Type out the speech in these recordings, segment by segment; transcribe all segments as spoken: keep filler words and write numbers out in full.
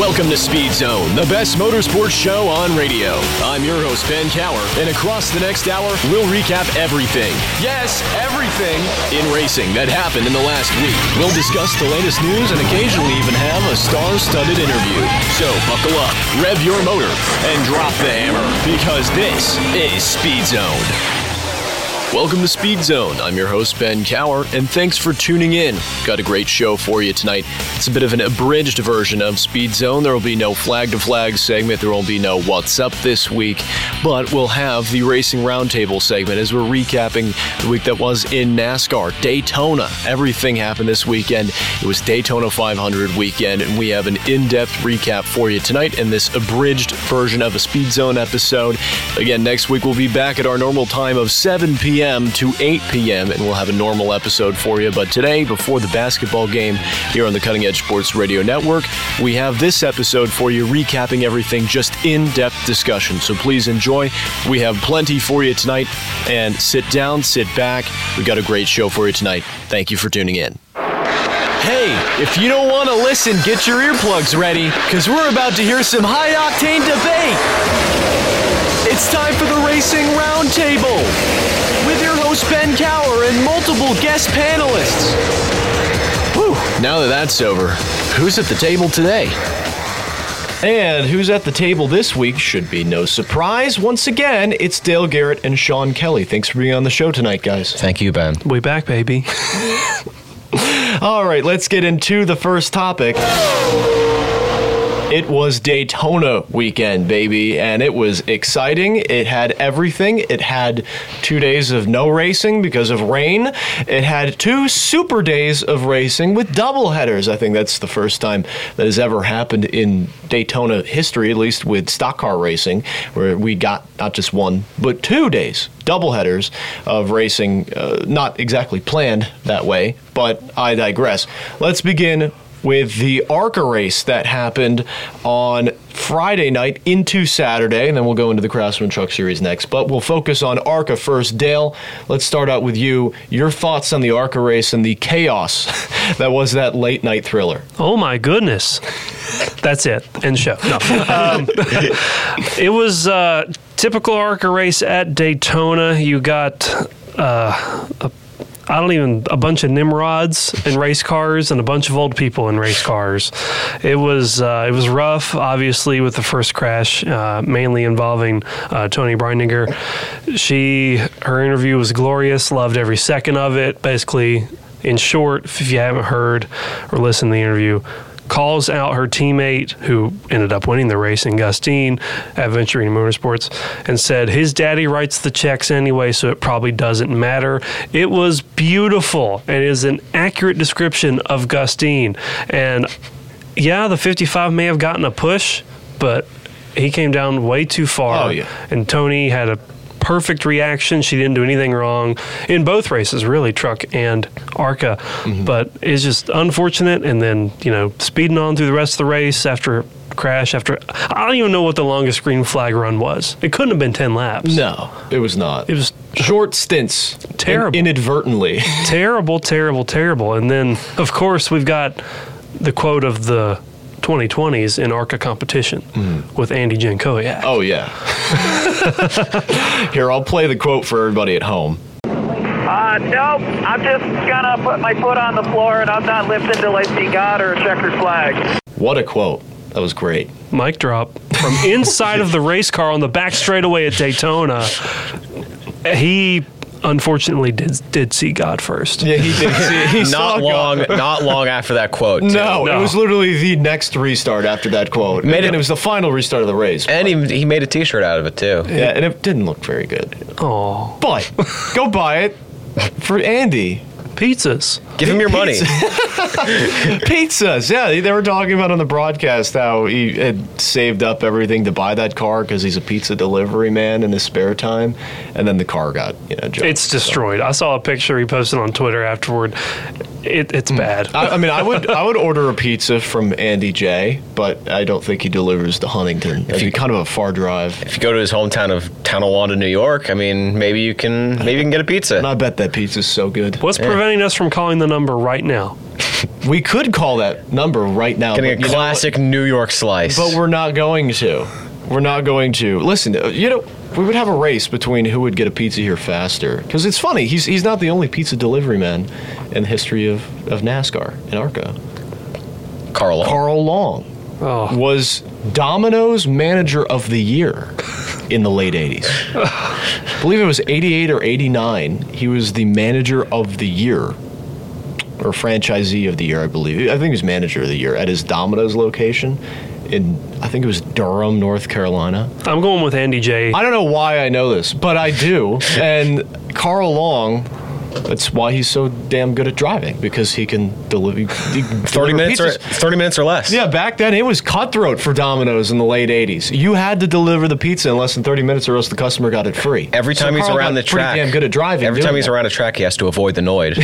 Welcome to Speed Zone, the best motorsports show on radio. I'm your host, Ben Cower, and across the next hour, we'll recap everything, yes, everything, in racing that happened in the last week. We'll discuss the latest news and occasionally even have a star-studded interview. So buckle up, rev your motor, and drop the hammer, because this is Speed Zone. Welcome to Speed Zone. I'm your host, Ben Cower, and thanks for tuning in. Got a great show for you tonight. It's a bit of an abridged version of Speed Zone. There will be no flag-to-flag segment. There won't be no What's Up this week, but we'll have the Racing Roundtable segment as we're recapping the week that was in NASCAR. Daytona. Everything happened this weekend. It was Daytona five hundred weekend, and we have an in-depth recap for you tonight in this abridged version of a Speed Zone episode. Again, next week we'll be back at our normal time of seven p.m. to eight p.m. and we'll have a normal episode for you. But today, before the basketball game here on the Cutting Edge Sports Radio Network, we have this episode for you recapping everything, just in-depth discussion. So please enjoy. We have plenty for you tonight. And sit down, sit back. We've got a great show for you tonight. Thank you for tuning in. Hey, if you don't want to listen, get your earplugs ready, because we're about to hear some high-octane debate. It's time for the Racing Roundtable, with your host Ben Cower and multiple guest panelists. Whew, now that that's over, who's at the table today? And who's at the table this week should be no surprise. Once again, it's Dale Garrett and Sean Kelly. Thanks for being on the show tonight, guys. Thank you, Ben. Way back, baby. All right, let's get into the first topic. It was Daytona weekend, baby, and it was exciting. It had everything. It had two days of no racing because of rain. It had two super days of racing with doubleheaders. I think that's the first time that has ever happened in Daytona history, at least with stock car racing, where we got not just one, but two days, doubleheaders of racing. Uh, not exactly planned that way, but I digress. Let's begin with the ARCA race that happened on Friday night into Saturday, and then we'll go into the Craftsman Truck Series next. But we'll focus on ARCA first. Dale, let's start out with you. Your thoughts on the ARCA race and the chaos that was that late-night thriller. Oh, my goodness. That's it. End show. No. Um, it was a typical ARCA race at Daytona. You got uh, a I don't even, a bunch of Nimrods in race cars and a bunch of old people in race cars. It was uh, it was rough, obviously, with the first crash, uh, mainly involving uh, Toni Breidinger. She, her interview was glorious, loved every second of it. Basically, in short, if you haven't heard or listened to the interview, calls out her teammate, who ended up winning the race in Gustine at Venturini Motorsports, and said, his daddy writes the checks anyway, so it probably doesn't matter. It was beautiful and is an accurate description of Gustine. And, yeah, the fifty-five may have gotten a push, but he came down way too far. Oh, yeah. And Toni had a perfect reaction. She didn't do anything wrong in both races, really, truck and ARCA. Mm-hmm. But it's just unfortunate. And then, you know, speeding on through the rest of the race after crash, after, I don't even know what the longest green flag run was. It couldn't have been ten laps. No, it was not. It was short stints. Terrible. In- inadvertently. Terrible, terrible, terrible. And then, of course, we've got the quote of the twenty twenties in ARCA competition mm. with Andy Jankowiak. Oh, yeah. Here, I'll play the quote for everybody at home. Uh, nope, I'm just going to put my foot on the floor, and I'm not lifting till I see God or a checkered flag. What a quote. That was great. Mic drop. From inside of the race car on the back straightaway at Daytona, he unfortunately did did see God first. Yeah, he did see he saw God. long not long after that quote. No, no, it was literally the next restart after that quote. Made and it, it was the final restart of the race. And he, he made a t-shirt out of it too. Yeah, and it didn't look very good. Oh. But go buy it for Andy. Pizzas. Give him your money. Pizzas. Yeah, they were talking about on the broadcast how he had saved up everything to buy that car because he's a pizza delivery man in his spare time, and then the car got, you know, jumped, it's destroyed. So I saw a picture he posted on Twitter afterward. It, it's bad. I, I mean, I would I would order a pizza from Andy J, but I don't think he delivers to Huntington. It'd be kind of a far drive. If you go to his hometown of Tonawanda, New York, I mean, maybe you can maybe you can get a pizza. And I bet that pizza's so good. What's yeah. preventing us from calling the number right now? We could call that number right now. Getting but, a classic New York slice. But we're not going to. We're not going to. Listen, you know, we would have a race between who would get a pizza here faster. Because it's funny, he's he's not the only pizza delivery man in the history of, of NASCAR and ARCA. Carl Long. Carl Long oh. was Domino's Manager of the Year in the late eighties. I believe it was eighty-eight or eighty-nine. He was the Manager of the Year. Or franchisee of the year, I believe. I think he was manager of the year at his Domino's location in, I think it was Durham, North Carolina. I'm going with Andy J. I don't know why I know this, but I do. And Carl Long, that's why he's so damn good at driving, because he can deliver. He thirty minutes pizzas. or thirty minutes or less. Yeah, back then it was cutthroat for Domino's in the late eighties. You had to deliver the pizza in less than thirty minutes, or else the customer got it free. Every time so he's Carl around the track, pretty damn good at driving. Every time he's that. around a track, he has to avoid the Noid.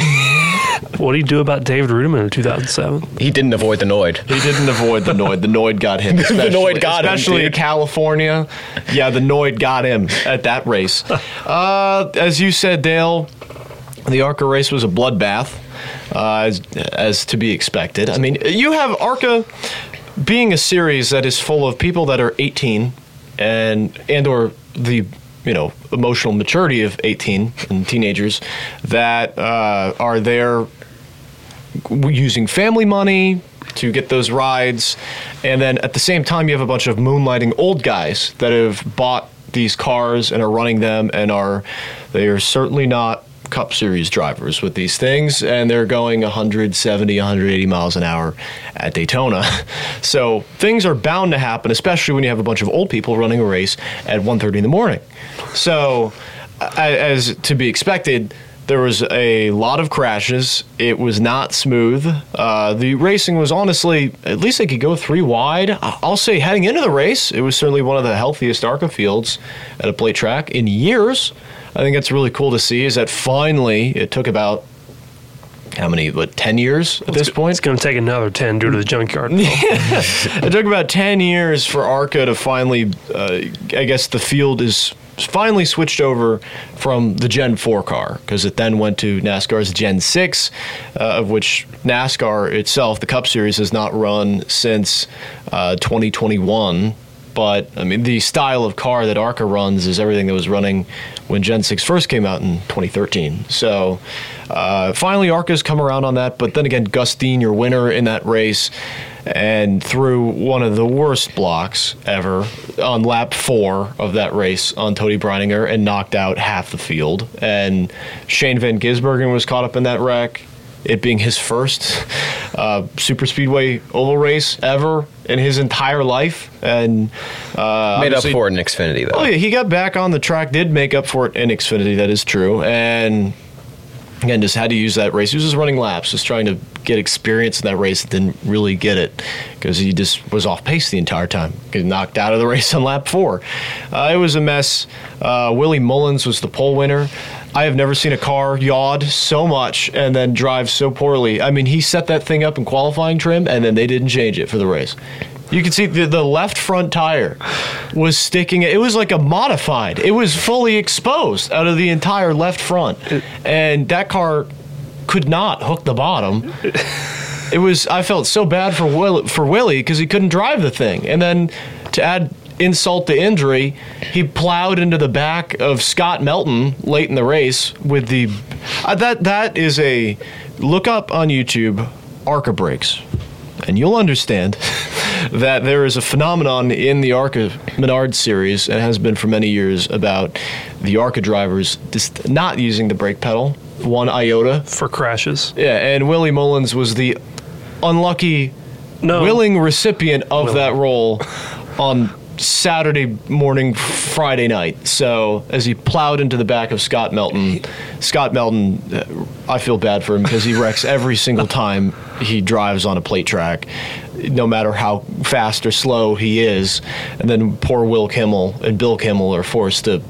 What did he do about David Ruderman in two thousand seven? He didn't avoid the Noid. He didn't avoid the Noid. The Noid got him. Especially, the Noid got especially him. Especially in California. Yeah, the Noid got him at that race. Uh, as you said, Dale, the ARCA race was a bloodbath, uh, as, as to be expected. I mean, you have ARCA being a series that is full of people that are eighteen and and or the... you know, emotional maturity of eighteen and teenagers that uh, are there using family money to get those rides. And then at the same time, you have a bunch of moonlighting old guys that have bought these cars and are running them, and are they are certainly not Cup Series drivers with these things, and they're going one seventy, one eighty miles an hour at Daytona. So things are bound to happen, especially when you have a bunch of old people running a race at one thirty in the morning. So, as to be expected, there was a lot of crashes. It was not smooth. Uh, the racing was honestly, at least they could go three wide. I'll say heading into the race, it was certainly one of the healthiest ARCA fields at a plate track in years. I think that's really cool to see, is that finally it took about, how many, what, ten years at this point? It's going to take another ten due to the junkyard. Yeah. It took about ten years for ARCA to finally, uh, I guess the field is finally switched over from the Gen four car, because it then went to NASCAR's Gen six, uh, of which NASCAR itself, the Cup Series, has not run since uh, twenty twenty-one. But, I mean, the style of car that ARCA runs is everything that was running when Gen six first came out in twenty thirteen. So, uh, finally, ARCA's come around on that. But then again, Gustine, your winner in that race, and threw one of the worst blocks ever on lap four of that race on Toni Breidinger and knocked out half the field. And Shane Van Gisbergen was caught up in that wreck, it being his first uh, super speedway oval race ever in his entire life, and uh, made up for it in Xfinity though. Oh yeah, he got back on the track, did make up for it in Xfinity. That is true, and again, just had to use that race. He was just running laps, just trying to get experience in that race. Didn't really get it because he just was off pace the entire time. Got knocked out of the race on lap four. Uh, it was a mess. Uh, Willie Mullins was the pole winner. I have never seen a car yawed so much and then drive so poorly. I mean, he set that thing up in qualifying trim, and then they didn't change it for the race. You can see the, the left front tire was sticking. It was like a modified. It was fully exposed out of the entire left front. And that car could not hook the bottom. It was. I felt so bad for Will, for Willie because he couldn't drive the thing. And then to add insult to injury, he plowed into the back of Scott Melton late in the race with the uh, that that is a look up on YouTube, ARCA brakes, and you'll understand that there is a phenomenon in the ARCA Menard series, and has been for many years, about the ARCA drivers just not using the brake pedal one iota for crashes. Yeah, and Willie Mullins was the unlucky no. willing recipient of willing. that role on Saturday morning, Friday night. So as he plowed into the back of Scott Melton, Scott Melton, uh, I feel bad for him because he wrecks every single time he drives on a plate track, no matter how fast or slow he is. And then poor Will Kimmel and Bill Kimmel are forced to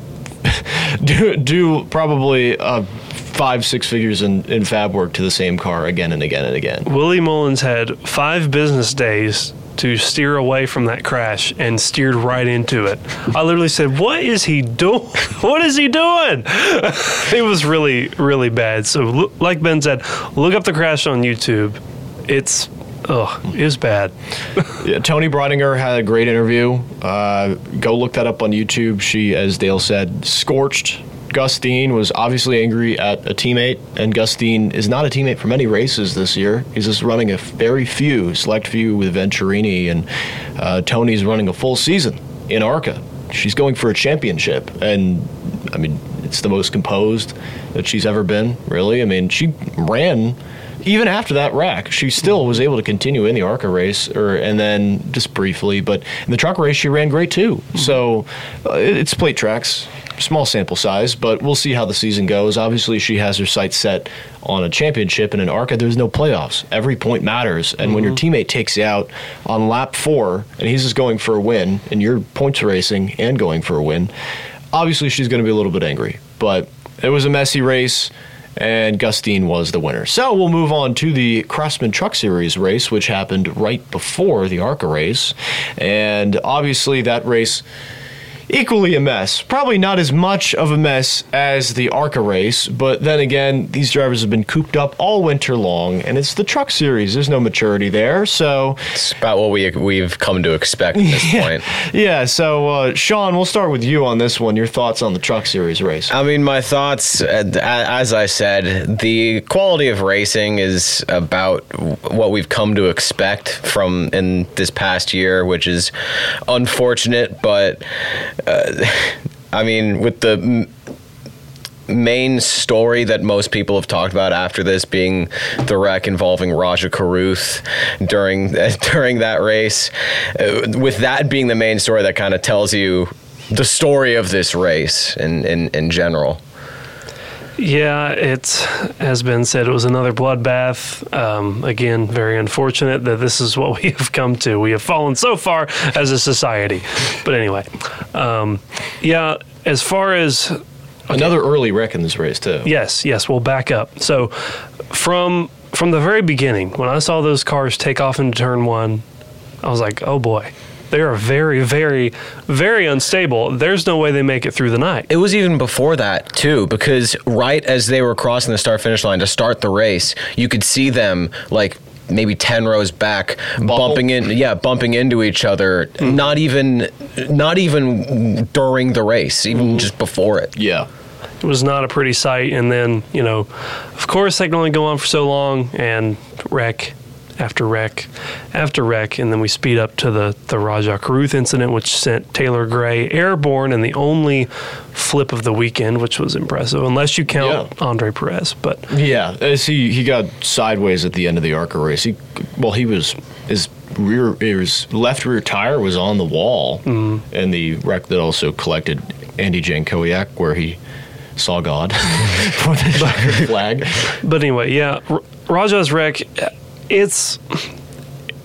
do, do probably uh, five, six figures in, in fab work to the same car again and again and again. Willie Mullins had five business days to steer away from that crash and steered right into it. I literally said, what is he doing? What is he doing? It was really, really bad. So, like Ben said, look up the crash on YouTube. it's ugh, it was bad. yeah, Toni Breidinger had a great interview. Uh, go look that up on YouTube. She, as Dale said, scorched. Gustine was obviously angry at a teammate, and Gustine is not a teammate for many races this year. He's just running a very few, select few with Venturini, and uh, Tony's running a full season in ARCA. She's going for a championship, and, I mean, it's the most composed that she's ever been, really. I mean, she ran, even after that wreck, she still was able to continue in the ARCA race, or and then just briefly, but in the truck race, she ran great, too. Mm-hmm. So uh, it, it's plate tracks. Small sample size, but we'll see how the season goes. Obviously, she has her sights set on a championship, and in ARCA, there's no playoffs. Every point matters, and mm-hmm. when your teammate takes you out on lap four, and he's just going for a win, and you're points racing and going for a win, obviously she's going to be a little bit angry. But it was a messy race, and Gustine was the winner. So we'll move on to the Craftsman Truck Series race, which happened right before the ARCA race, and obviously that race... equally a mess. Probably not as much of a mess as the ARCA race, but then again, these drivers have been cooped up all winter long, and it's the Truck Series. There's no maturity there, so... It's about what we, we've come to expect at this yeah, point. Yeah, so, uh, Sean, we'll start with you on this one. Your thoughts on the Truck Series race. I mean, my thoughts, as I said, the quality of racing is about what we've come to expect from in this past year, which is unfortunate, but... Uh, I mean, with the m- main story that most people have talked about after this being the wreck involving Rajah Caruth during uh, during that race, uh, with that being the main story, that kind of tells you the story of this race in, in, in general. Yeah, it's, as Ben said, it was another bloodbath. Um, again, very unfortunate that this is what we have come to. We have fallen so far as a society. But anyway, um, yeah, as far as... Okay. Another early wreck in this race, too. Yes, yes, we'll back up. So from from the very beginning, when I saw those cars take off into turn one, I was like, oh boy. They are very, very, very unstable. There's no way they make it through the night. It was even before that, too, because right as they were crossing the start-finish line to start the race, you could see them, like, maybe ten rows back, Bubble. bumping in, yeah, bumping into each other. Mm-hmm. Not even, not even during the race, even mm-hmm. just before it. Yeah. It was not a pretty sight. And then, you know, of course, they can only go on for so long and wreck after wreck, after wreck, and then we speed up to the, the Rajah Caruth incident, which sent Taylor Gray airborne in the only flip of the weekend, which was impressive, unless you count yeah. Andre Perez. But yeah, as he, he got sideways at the end of the ARCA race. He, well, he was, his rear, his left rear tire was on the wall, mm. and the wreck that also collected Andy Jankowiak, where he saw God for the flag. But anyway, yeah, R- Rajah's wreck... It's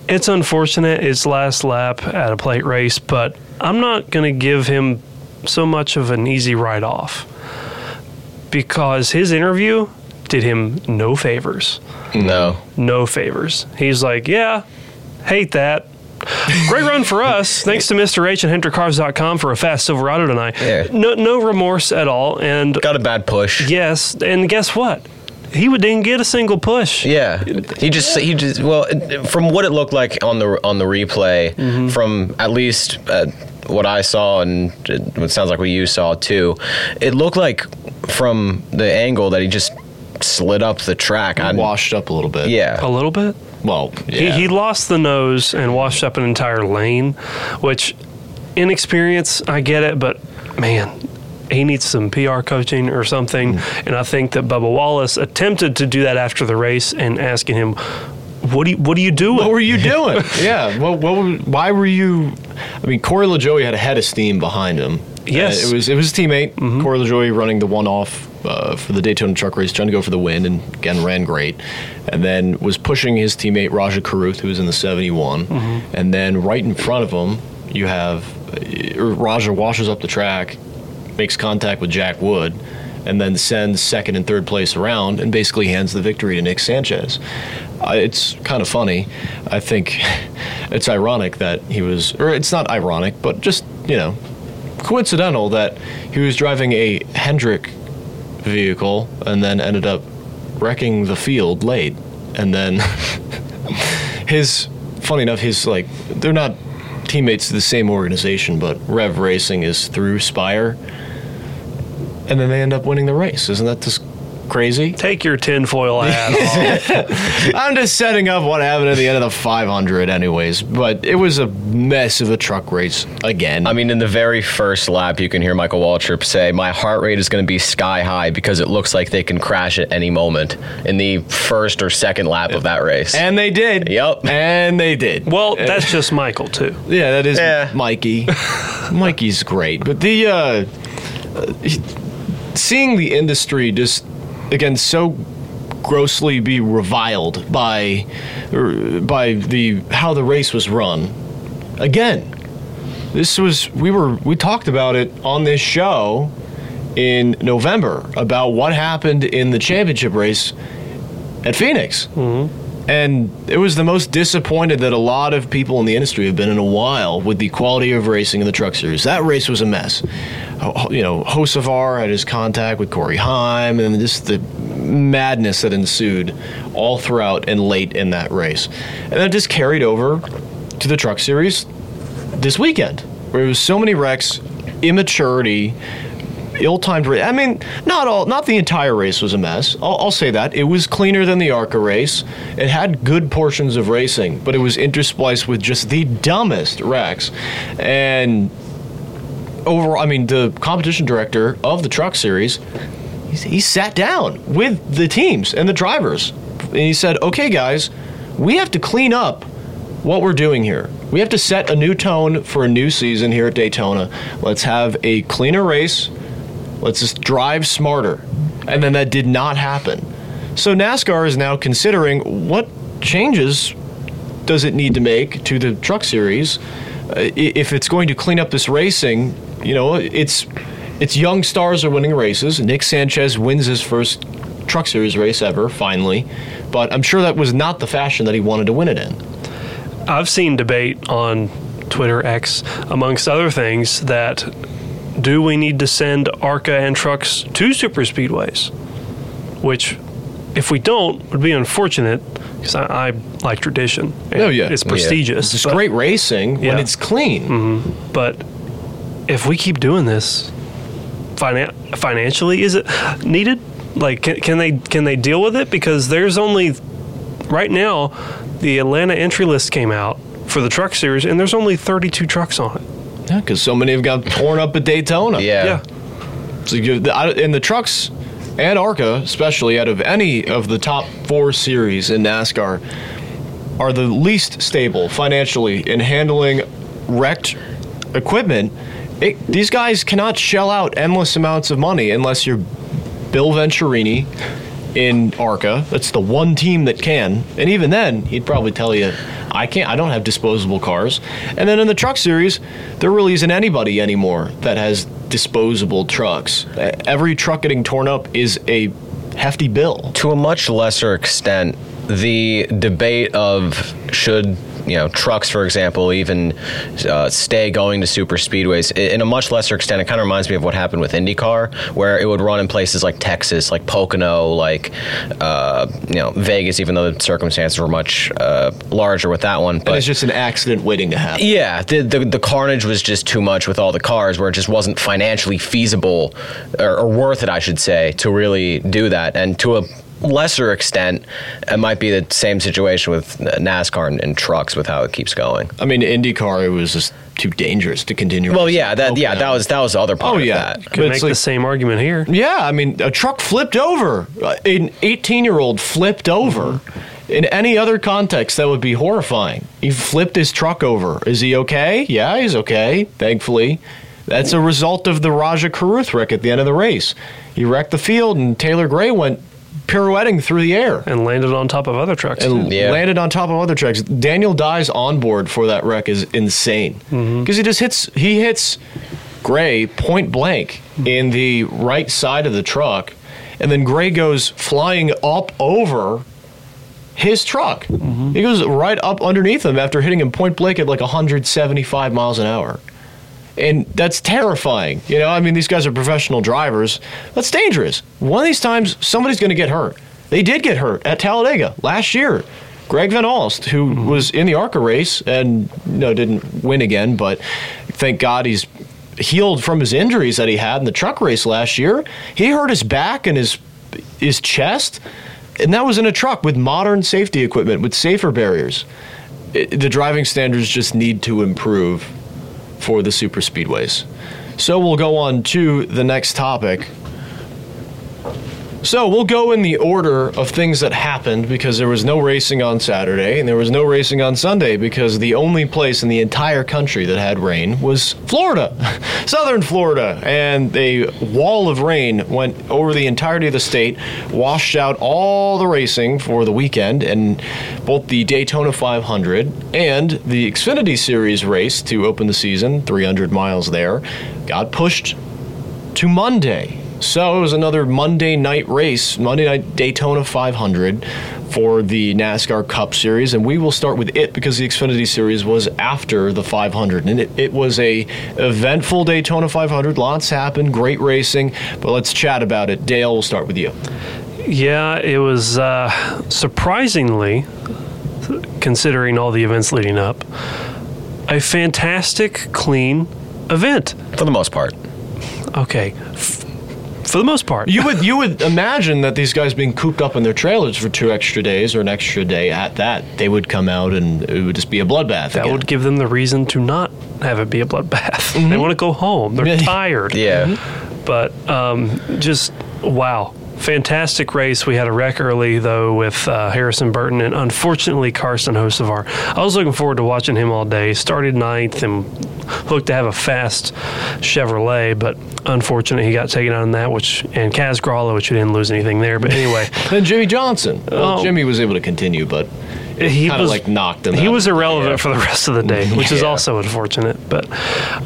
it's unfortunate it's last lap at a plate race, but I'm not going to give him so much of an easy write-off because his interview did him no favors. No. No favors. He's like, yeah, hate that. Great run for us. Thanks to Mister H and Hendrick Cars dot com for a fast Silverado tonight. Yeah. No, no remorse at all. And got a bad push. Yes, and guess what? He didn't get a single push. Yeah, he just he just well, from what it looked like on the on the replay, mm-hmm. from at least uh, what I saw and it sounds like what you saw too, it looked like from the angle that he just slid up the track. I washed up a little bit. Yeah, a little bit. Well, yeah. he he lost the nose and washed up an entire lane, which inexperience I get it, but man. He needs some P R coaching or something, mm. and I think that Bubba Wallace attempted to do that after the race and asking him, "What do you, what are you doing? What were you doing? yeah, what, what? Why were you? I mean, Corey LaJoie had a head of steam behind him. Yes, uh, it was it was his teammate mm-hmm. Corey LaJoie running the one off uh, for the Daytona Truck Race, trying to go for the win, and again ran great, and then was pushing his teammate Rajah Caruth, who was in the seventy-one, mm-hmm. and then right in front of him you have uh, Rajah washes up the track. Makes contact with Jack Wood, and then sends second and third place around and basically hands the victory to Nick Sanchez. Uh, it's kind of funny. I think it's ironic that he was, or it's not ironic, but just, you know, coincidental that he was driving a Hendrick vehicle and then ended up wrecking the field late. And then his, funny enough, his, like, they're not teammates to the same organization, but Rev Racing is through Spire, and then they end up winning the race. Isn't that just crazy? Take your tinfoil hat off. I'm just setting up what happened at the end of the five hundred anyways, but it was a mess of a truck race again. I mean, in the very first lap, you can hear Michael Waltrip say, my heart rate is going to be sky high because it looks like they can crash at any moment in the first or second lap of that race. And they did. Yep. And they did. Well, that's just Michael, too. Yeah, that is yeah. Mikey. Mikey's great. But the uh, seeing the industry just... again, so grossly be reviled by by the how the race was run. Again, this was we were we talked about it on this show in November about what happened in the championship race at Phoenix, mm-hmm. and it was the most disappointed that a lot of people in the industry have been in a while with the quality of racing in the Truck Series. That race was a mess. You know, Hocevar had his contact with Corey Heim, and just the madness that ensued all throughout and late in that race. And that just carried over to the Truck Series this weekend, where there was so many wrecks, immaturity, ill-timed race. I mean, not all, not the entire race was a mess. I'll, I'll say that. It was cleaner than the ARCA race. It had good portions of racing, but it was interspliced with just the dumbest wrecks. And... overall, I mean, the competition director of the Truck Series, he's, he sat down with the teams and the drivers, and he said, okay, guys, we have to clean up what we're doing here. We have to set a new tone for a new season here at Daytona. Let's have a cleaner race. Let's just drive smarter. And then that did not happen. So NASCAR is now considering what changes does it need to make to the Truck Series if it's going to clean up this racing. You know, it's it's young stars are winning races. Nick Sanchez wins his first Truck Series race ever, finally. But I'm sure that was not the fashion that he wanted to win it in. I've seen debate on Twitter, X, amongst other things, that do we need to send ARCA and trucks to superspeedways? Which, if we don't, would be unfortunate, because I, I like tradition. Oh, yeah. It's prestigious. Yeah. It's but, great racing yeah. when it's clean. Mm-hmm. But... if we keep doing this, finan- financially, is it needed? Like, can, can they can they deal with it? Because there's only, right now, the Atlanta entry list came out for the Truck Series, and there's only thirty-two trucks on it. Yeah, because so many have got torn up at Daytona. Yeah. yeah. So you, and the trucks, and ARCA, especially, out of any of the top four series in NASCAR, are the least stable financially in handling wrecked equipment. It, these guys cannot shell out endless amounts of money unless you're Bill Venturini in ARCA. That's the one team that can. And even then, he'd probably tell you, I can't, I don't have disposable cars. And then in the Truck Series, there really isn't anybody anymore that has disposable trucks. Every truck getting torn up is a hefty bill. To a much lesser extent, the debate of should... you know, trucks, for example, even uh, stay going to super speedways. In a much lesser extent, it kind of reminds me of what happened with IndyCar, where it would run in places like Texas, like Pocono, like, uh, you know, Vegas, even though the circumstances were much uh, larger with that one. But and it's just an accident waiting to happen. Yeah. The, the the carnage was just too much with all the cars, where it just wasn't financially feasible or, or worth it, I should say, to really do that. And to a lesser extent, it might be the same situation with NASCAR and, and trucks with how it keeps going. I mean, IndyCar, it was just too dangerous to continue. Well, yeah, that yeah, out. that was that was the other part oh, of yeah. that. You could but make like, the same argument here. Yeah, I mean, a truck flipped over. An eighteen-year-old flipped over. Mm-hmm. In any other context, that would be horrifying. He flipped his truck over. Is he okay? Yeah, he's okay, thankfully. That's a result of the Rajah Caruth wreck at the end of the race. He wrecked the field, and Taylor Gray went... pirouetting through the air and landed on top of other trucks and yeah. landed on top of other trucks. Daniel Dye's onboard for that wreck is insane because mm-hmm. he just hits he hits Gray point blank in the right side of the truck, and then Gray goes flying up over his truck. Mm-hmm. He goes right up underneath him after hitting him point blank at like one hundred seventy-five miles an hour. And that's terrifying. You know, I mean, these guys are professional drivers. That's dangerous. One of these times, somebody's going to get hurt. They did get hurt at Talladega last year. Greg Van Alst, who mm-hmm. was in the ARCA race and you know, didn't win again, but thank God he's healed from his injuries that he had in the truck race last year. He hurt his back and his his chest, and that was in a truck with modern safety equipment, with safer barriers. It, the driving standards just need to improve for the super speedways. So we'll go on to the next topic. So we'll go in the order of things that happened, because there was no racing on Saturday and there was no racing on Sunday, because the only place in the entire country that had rain was Florida, southern Florida. And a wall of rain went over the entirety of the state, washed out all the racing for the weekend, and both the Daytona five hundred and the Xfinity Series race to open the season, three hundred miles there, got pushed to Monday. So it was another Monday night race, Monday night Daytona five hundred for the NASCAR Cup Series. And we will start with it because the Xfinity Series was after the five hundred. And it, it was a eventful Daytona five hundred. Lots happened, great racing. But let's chat about it. Dale, we'll start with you. Yeah, it was uh, surprisingly, considering all the events leading up, a fantastic, clean event. For the most part. Okay. For the most part. You would you would imagine that these guys being cooped up in their trailers for two extra days or an extra day at that, they would come out and it would just be a bloodbath. That again. Would give them the reason to not have it be a bloodbath. Mm-hmm. They want to go home. They're tired. Yeah. Mm-hmm. But um, just, wow. Fantastic race. We had a wreck early, though, with uh, Harrison Burton and, unfortunately, Carson Hocevar. I was looking forward to watching him all day. Started ninth and looked to have a fast Chevrolet, but unfortunately, he got taken out in that, which and Kaz Gralla, which he didn't lose anything there. But anyway. And Jimmy Johnson. Well, oh, Jimmy was able to continue, but he kind of, like, knocked him out. He was irrelevant yeah. for the rest of the day, which yeah. is also unfortunate. But,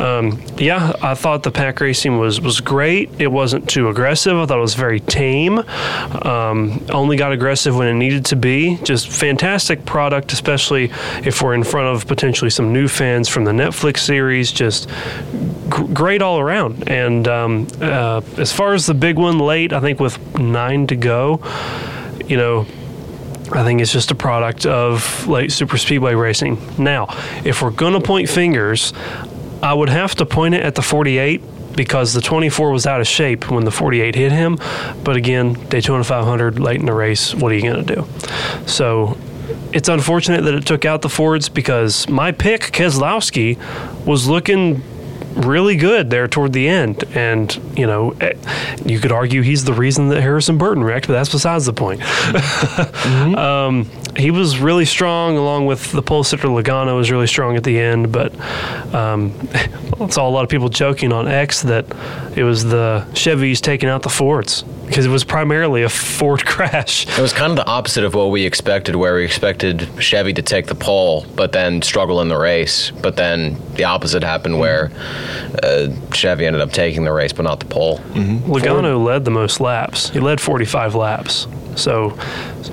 um, yeah, I thought the pack racing was, was great. It wasn't too aggressive. I thought it was very tame. Um, only got aggressive when it needed to be. Just fantastic product, especially if we're in front of potentially some new fans from the Netflix series. Just g- great all around. And um, uh, as far as the big one late, I think with nine to go, you know, I think it's just a product of late super speedway racing. Now, if we're going to point fingers, I would have to point it at the forty-eight because the twenty-four was out of shape when the forty-eight hit him. But again, Daytona five hundred late in the race, what are you going to do? So it's unfortunate that it took out the Fords because my pick, Keselowski, was looking really good there toward the end. And, you know, you could argue he's the reason that Harrison Burton wrecked, but that's besides the point. Mm-hmm. um, he was really strong, along with the pole sitter Logano was really strong at the end, but um, I saw a lot of people joking on X that it was the Chevys taking out the Fords because it was primarily a Ford crash. It was kind of the opposite of what we expected, where we expected Chevy to take the pole but then struggle in the race, but then the opposite happened mm-hmm. where Uh, Chevy ended up taking the race, but not the pole. Mm-hmm. Logano Ford led the most laps. He led forty-five laps. So,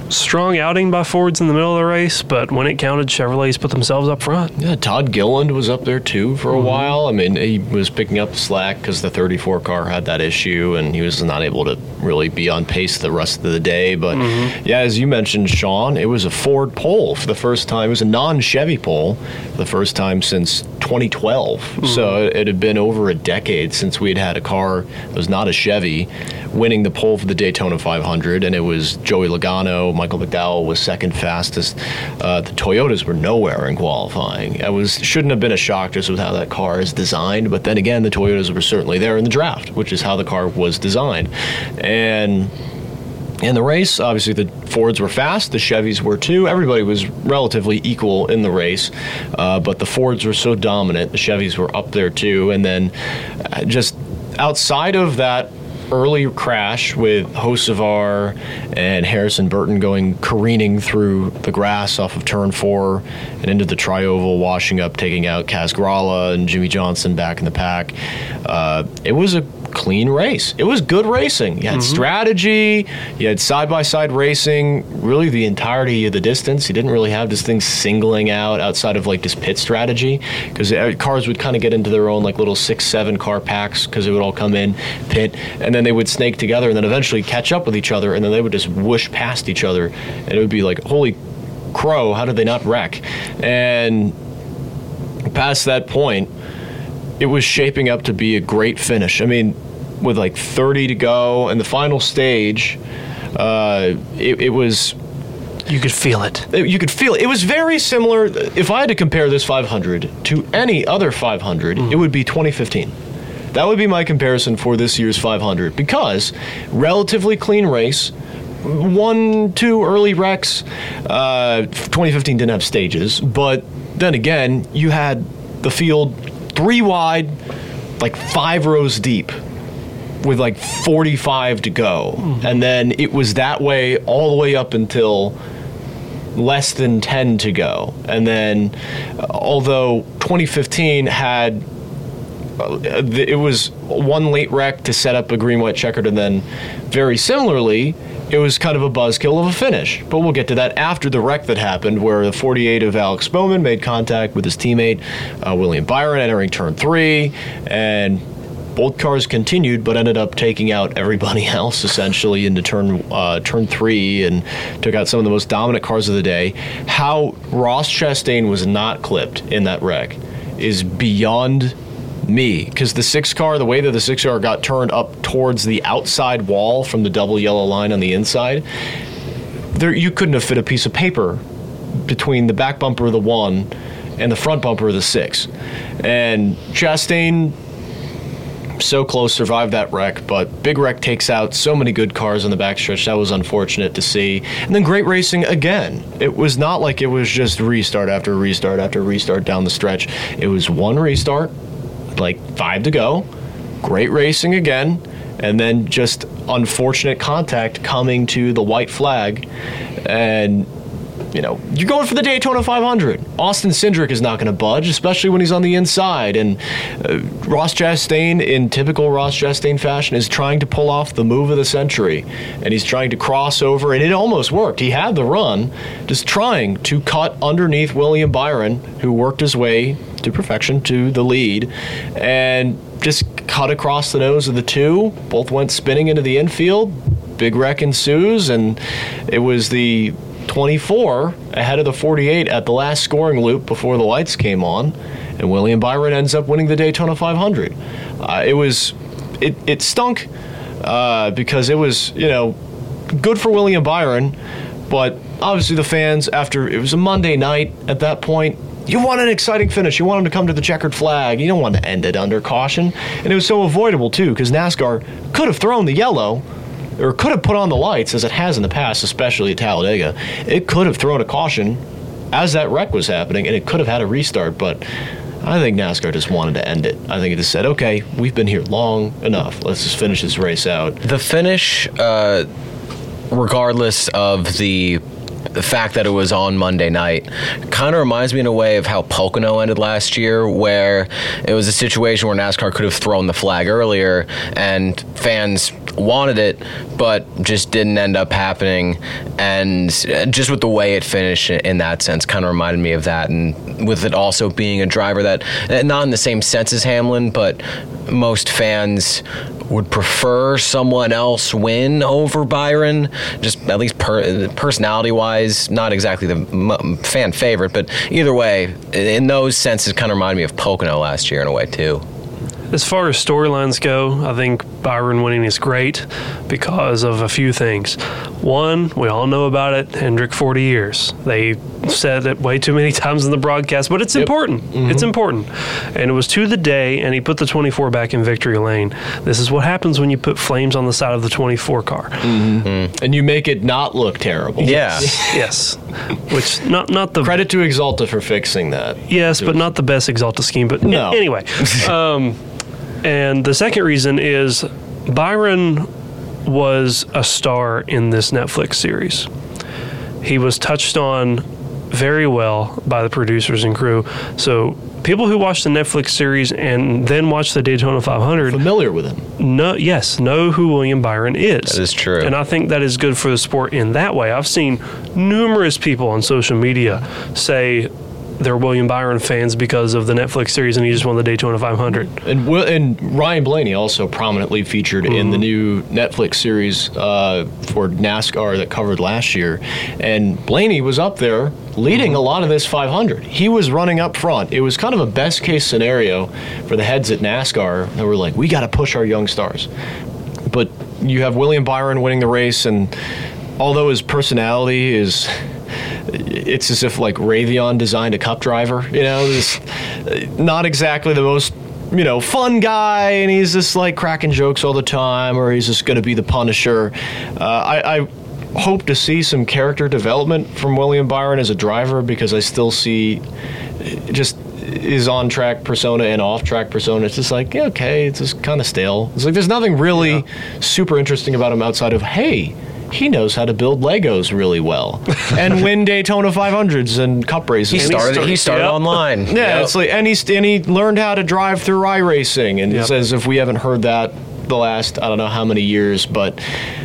strong outing by Fords in the middle of the race, but when it counted, Chevrolets put themselves up front. Yeah, Todd Gilliland was up there, too, for a mm-hmm. while. I mean, he was picking up slack because the thirty-four car had that issue, and he was not able to really be on pace the rest of the day. But, mm-hmm. yeah, as you mentioned, Sean, it was a Ford pole for the first time. It was a non-Chevy pole for the first time since twenty twelve. Mm-hmm. So, it had been over a decade since we had had a car that was not a Chevy winning the pole for the Daytona five hundred, and it was Joey Logano. Michael McDowell was second fastest. Uh, the Toyotas were nowhere in qualifying. It was shouldn't have been a shock just with how that car is designed, but then again, the Toyotas were certainly there in the draft, which is how the car was designed. And in the race, obviously the Fords were fast, the Chevys were too. Everybody was relatively equal in the race, uh, but the Fords were so dominant. The Chevys were up there too, and then just outside of that early crash with Hocevar and Harrison Burton going careening through the grass off of turn four and into the trioval, washing up, taking out Kaz Gralla and Jimmy Johnson back in the pack. Uh, it was a clean race. It was good racing. You had mm-hmm. strategy. You had side-by-side racing really the entirety of the distance. You didn't really have this thing singling out outside of like this pit strategy because cars would kind of get into their own like little six, seven car packs because they would all come in, pit, and then they would snake together and then eventually catch up with each other and then they would just whoosh past each other and it would be like, holy crow, how did they not wreck? And past that point, it was shaping up to be a great finish. I mean, with like thirty to go and the final stage, uh, it, it was... You could feel it. You could feel it. It was very similar. If I had to compare this five hundred to any other five hundred, mm. it would be twenty fifteen. That would be my comparison for this year's five hundred, because relatively clean race, one, two early wrecks. Uh, twenty fifteen didn't have stages, but then again, you had the field three wide, like five rows deep, with like forty-five to go. Mm-hmm. And then it was that way all the way up until less than ten to go. And then, although twenty fifteen had, it was one late wreck to set up a green-white checkered, and then very similarly, it was kind of a buzzkill of a finish. But we'll get to that after the wreck that happened, where the forty-eight of Alex Bowman made contact with his teammate, uh, William Byron, entering turn three, and both cars continued, but ended up taking out everybody else essentially into turn uh, turn three, and took out some of the most dominant cars of the day. How Ross Chastain was not clipped in that wreck is beyond me, because the six car, the way that the six car got turned up towards the outside wall from the double yellow line on the inside, there you couldn't have fit a piece of paper between the back bumper of the one and the front bumper of the six, and Chastain, so close, survived that wreck. But big wreck takes out so many good cars on the backstretch. That was unfortunate to see. And then great racing again. It was not like it was just restart after restart after restart down the stretch. It was one restart, like five to go, great racing again, and then just unfortunate contact coming to the white flag. And you know, you're going for the Daytona five hundred. Austin Cindric is not going to budge, especially when he's on the inside. And uh, Ross Chastain, in typical Ross Chastain fashion, is trying to pull off the move of the century. And he's trying to cross over, and it almost worked. He had the run, just trying to cut underneath William Byron, who worked his way to perfection to the lead, and just cut across the nose of the two. Both went spinning into the infield. Big wreck ensues, and it was the twenty-four ahead of the forty-eight at the last scoring loop before the lights came on, and William Byron ends up winning the Daytona five hundred. Uh, it was, it it stunk uh, because it was, you know, good for William Byron, but obviously the fans, after it was a Monday night at that point, you want an exciting finish. You want them to come to the checkered flag. You don't want to end it under caution, and it was so avoidable too, because NASCAR could have thrown the yellow, or could have put on the lights, as it has in the past, especially at Talladega. It could have thrown a caution as that wreck was happening, and it could have had a restart, but I think NASCAR just wanted to end it. I think it just said, okay, we've been here long enough. Let's just finish this race out. The finish, uh, regardless of the the fact that it was on Monday night, kind of reminds me in a way of how Pocono ended last year, where it was a situation where NASCAR could have thrown the flag earlier, and fans wanted it, but just didn't end up happening. And just with the way it finished in that sense, kind of reminded me of that. And with it also being a driver that, not in the same sense as Hamlin, but most fans would prefer someone else win over Byron, just at least per- personality-wise, not exactly the m- fan favorite, but either way, in those senses, kind of reminded me of Pocono last year in a way, too. As far as storylines go, I think Byron winning is great because of a few things. One, we all know about it, Hendrick forty years. They said it way too many times in the broadcast, but it's yep. important. Mm-hmm. It's important. And it was to the day, and he put the twenty-four back in victory lane. This is what happens when you put flames on the side of the twenty-four car. Mm-hmm. And you make it not look terrible. Yeah. Yes. Which, not not the... Credit to Exalta for fixing that. Yes, but not the best Exalta scheme. But no. I- anyway. um, And the second reason is Byron was a star in this Netflix series. He was touched on very well by the producers and crew. So people who watch the Netflix series and then watch the Daytona five hundred... Familiar with him. No, yes, know who William Byron is. That is true. And I think that is good for the sport in that way. I've seen numerous people on social media say they're William Byron fans because of the Netflix series, and he just won the Daytona five hundred. And and Ryan Blaney also prominently featured mm-hmm. in the new Netflix series uh, for NASCAR that covered last year. And Blaney was up there leading mm-hmm. a lot of this five hundred. He was running up front. It was kind of a best-case scenario for the heads at NASCAR that were like, we got to push our young stars. But you have William Byron winning the race, and although his personality is... It's as if like Raytheon designed a cup driver, you know, this, not exactly the most, you know, fun guy, and he's just like cracking jokes all the time, or he's just going to be the Punisher. Uh, I, I hope to see some character development from William Byron as a driver, because I still see just his on-track persona and off-track persona. It's just like, yeah, okay, it's just kind of stale. It's like there's nothing really yeah. super interesting about him outside of, hey, he knows how to build Legos really well and win Daytona five hundreds and cup races. He started, he started, he started yep. online. Yeah, yep. It's like, and, he, and he learned how to drive through iRacing, and yep. it's as if we haven't heard that the last, I don't know how many years, but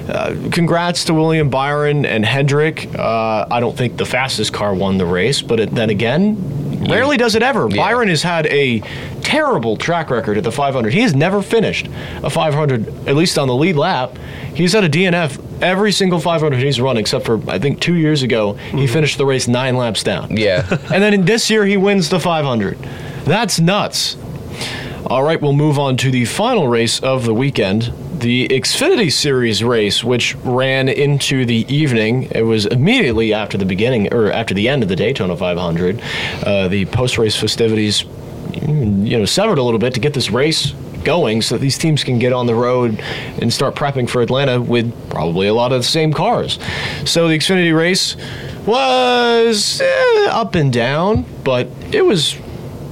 uh, congrats to William Byron and Hendrick. Uh, I don't think the fastest car won the race, but it, then again, yeah. rarely does it ever. Yeah. Byron has had a terrible track record at the five hundred. He has never finished a five hundred, at least on the lead lap. He's had a D N F every single five hundred he's run, except for, I think, two years ago, mm-hmm. he finished the race nine laps down. Yeah. And then in this year, he wins the five hundred. That's nuts. All right, we'll move on to the final race of the weekend, the Xfinity Series race, which ran into the evening. It was immediately after the beginning, or after the end of the Daytona five hundred. Uh, the post-race festivities, you know, severed a little bit to get this race going so that these teams can get on the road and start prepping for Atlanta with probably a lot of the same cars. So the Xfinity race was eh, up and down, but it was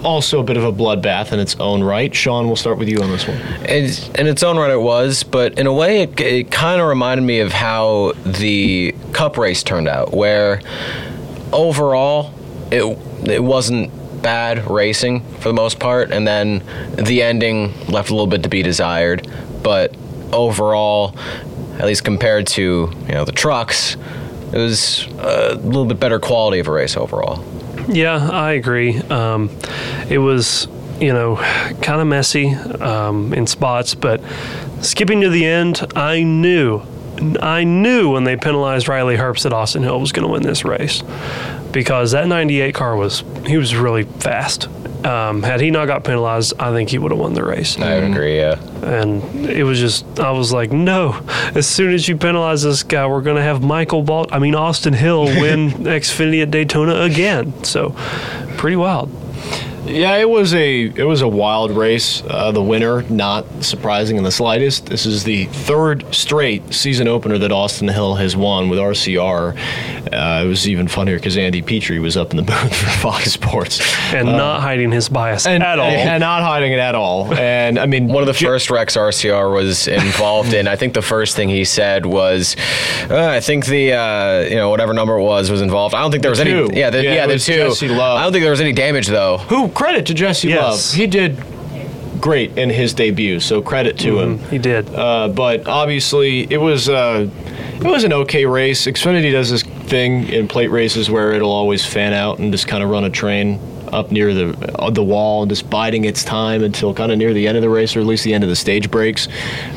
also a bit of a bloodbath in its own right. Sean, we'll start with you on this one. It's, in its own right it was, but in a way it, it kind of reminded me of how the Cup race turned out, where overall it it wasn't bad racing for the most part, and then the ending left a little bit to be desired, but overall, at least compared to, you know, the trucks, it was a little bit better quality of a race overall. Yeah, I agree. Um, it was, you know, kind of messy um, in spots, but skipping to the end, I knew I knew when they penalized Riley Herbst that Austin Hill was going to win this race, because that ninety-eight car was, he was really fast. Um, had he not got penalized, I think he would have won the race. I would agree, yeah. And it was just, I was like, no, as soon as you penalize this guy, we're going to have Michael Balt, I mean, Austin Hill win Xfinity at Daytona again. So, pretty wild. Yeah, it was a it was a wild race. Uh, the winner, not surprising in the slightest. This is the third straight season opener that Austin Hill has won with R C R. Uh, it was even funnier because Andy Petrie was up in the booth for Fox Sports and uh, not hiding his bias and, at all, and not hiding it at all. And I mean, one of the first wrecks R C R was involved in. I think the first thing he said was, uh, I think the uh, you know whatever number it was was involved. I don't think there was the any. Two. Yeah, the, yeah, yeah the two. Jesse Love. I don't think there was any damage though. Who? Credit to Jesse yes. Love. He did great in his debut, so credit to mm, him. He did. Uh, but obviously, it was uh, it was an okay race. Xfinity does this thing in plate races where it'll always fan out and just kind of run a train up near the uh, the wall, and just biding its time until kind of near the end of the race, or at least the end of the stage breaks,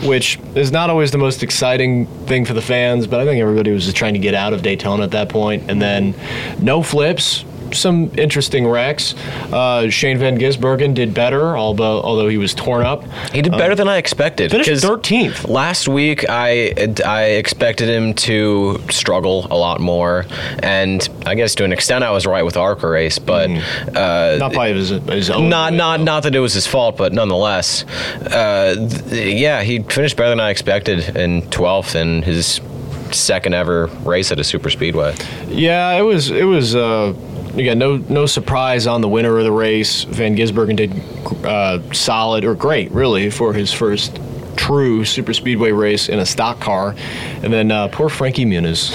which is not always the most exciting thing for the fans, but I think everybody was just trying to get out of Daytona at that point. And then no flips. Some interesting wrecks. Uh, Shane Van Gisbergen did better, although although he was torn up. He did better um, than I expected. Finished thirteenth. Last week, I I expected him to struggle a lot more, and I guess to an extent I was right with the ARCA race, but mm. uh, not by his, his own. Not way, not though. Not that it was his fault, but nonetheless, uh, th- yeah, he finished better than I expected in twelfth in his second ever race at a super speedway. Yeah, it was it was. Uh, Again, no no surprise on the winner of the race. Van Gisbergen did uh, solid, or great, really, for his first true super speedway race in a stock car. And then uh, poor Frankie Muniz.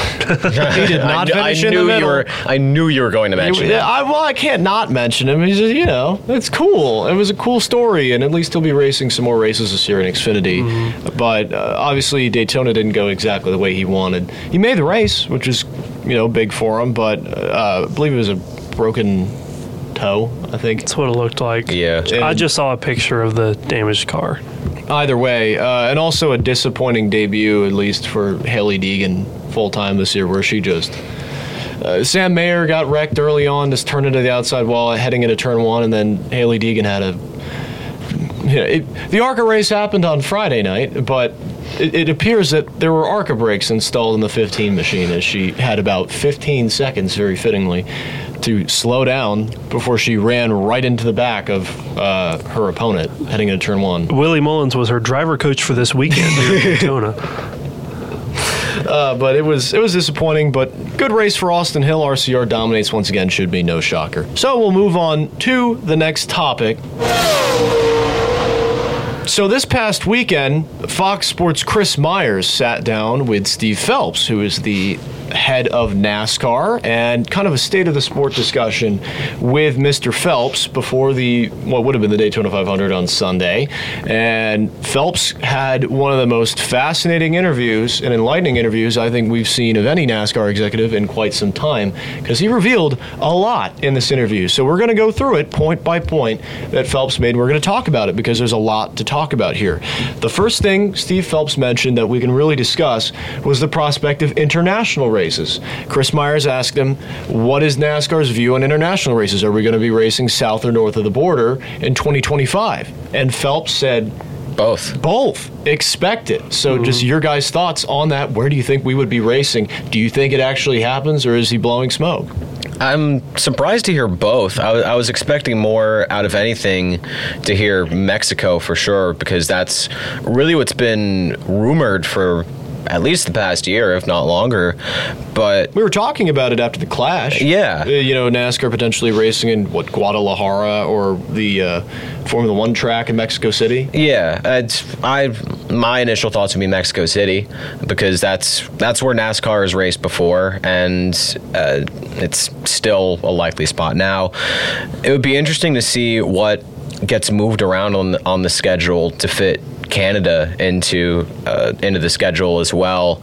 He did not I, finish I in knew the middle. You were, I knew you were going to mention it, that. I, well, I can't not mention him. He's just, you know, it's cool. It was a cool story, and at least he'll be racing some more races this year in Xfinity. Mm-hmm. But uh, obviously Daytona didn't go exactly the way he wanted. He made the race, which is, you know, big for him, but uh, I believe it was a broken toe, I think. That's what it looked like. Yeah. And I just saw a picture of the damaged car. Either way, uh, and also a disappointing debut, at least for Haley Deegan full-time this year, where she just... Uh, Sam Mayer got wrecked early on, just turned into the outside wall, heading into turn one, and then Haley Deegan had a... You know, it, the ARCA race happened on Friday night, but it, it appears that there were ARCA brakes installed in the fifteen machine, as she had about fifteen seconds, very fittingly, to slow down before she ran right into the back of uh, her opponent heading into turn one. Willie Mullins was her driver coach for this weekend here in Daytona. Uh, but it was it was disappointing, but good race for Austin Hill. R C R dominates once again, should be no shocker. So we'll move on to the next topic. So this past weekend, Fox Sports' Chris Myers sat down with Steve Phelps, who is the head of NASCAR, and kind of a state of the sport discussion with Mister Phelps before the what would have been the Daytona five hundred on Sunday. And Phelps had one of the most fascinating interviews and enlightening interviews I think we've seen of any NASCAR executive in quite some time, because he revealed a lot in this interview. So we're going to go through it point by point that Phelps made. We're going to talk about it because there's a lot to talk about here. The first thing Steve Phelps mentioned that we can really discuss was the prospect of international races. Races. Chris Myers asked him, what is NASCAR's view on international races? Are we going to be racing south or north of the border in twenty twenty-five? And Phelps said, both. Both. Expect it. So mm-hmm. just your guys' thoughts on that. Where do you think we would be racing? Do you think it actually happens, or is he blowing smoke? I'm surprised to hear both. I, I was expecting more out of anything to hear Mexico for sure, because that's really what's been rumored for at least the past year, if not longer. But we were talking about it after the Clash. Yeah. You know, NASCAR potentially racing in, what, Guadalajara or the uh, Formula One track in Mexico City? Yeah. It's, I, my initial thoughts would be Mexico City, because that's that's where NASCAR has raced before, and uh, it's still a likely spot now. It would be interesting to see what gets moved around on the, on the schedule to fit Canada into uh, into the schedule as well,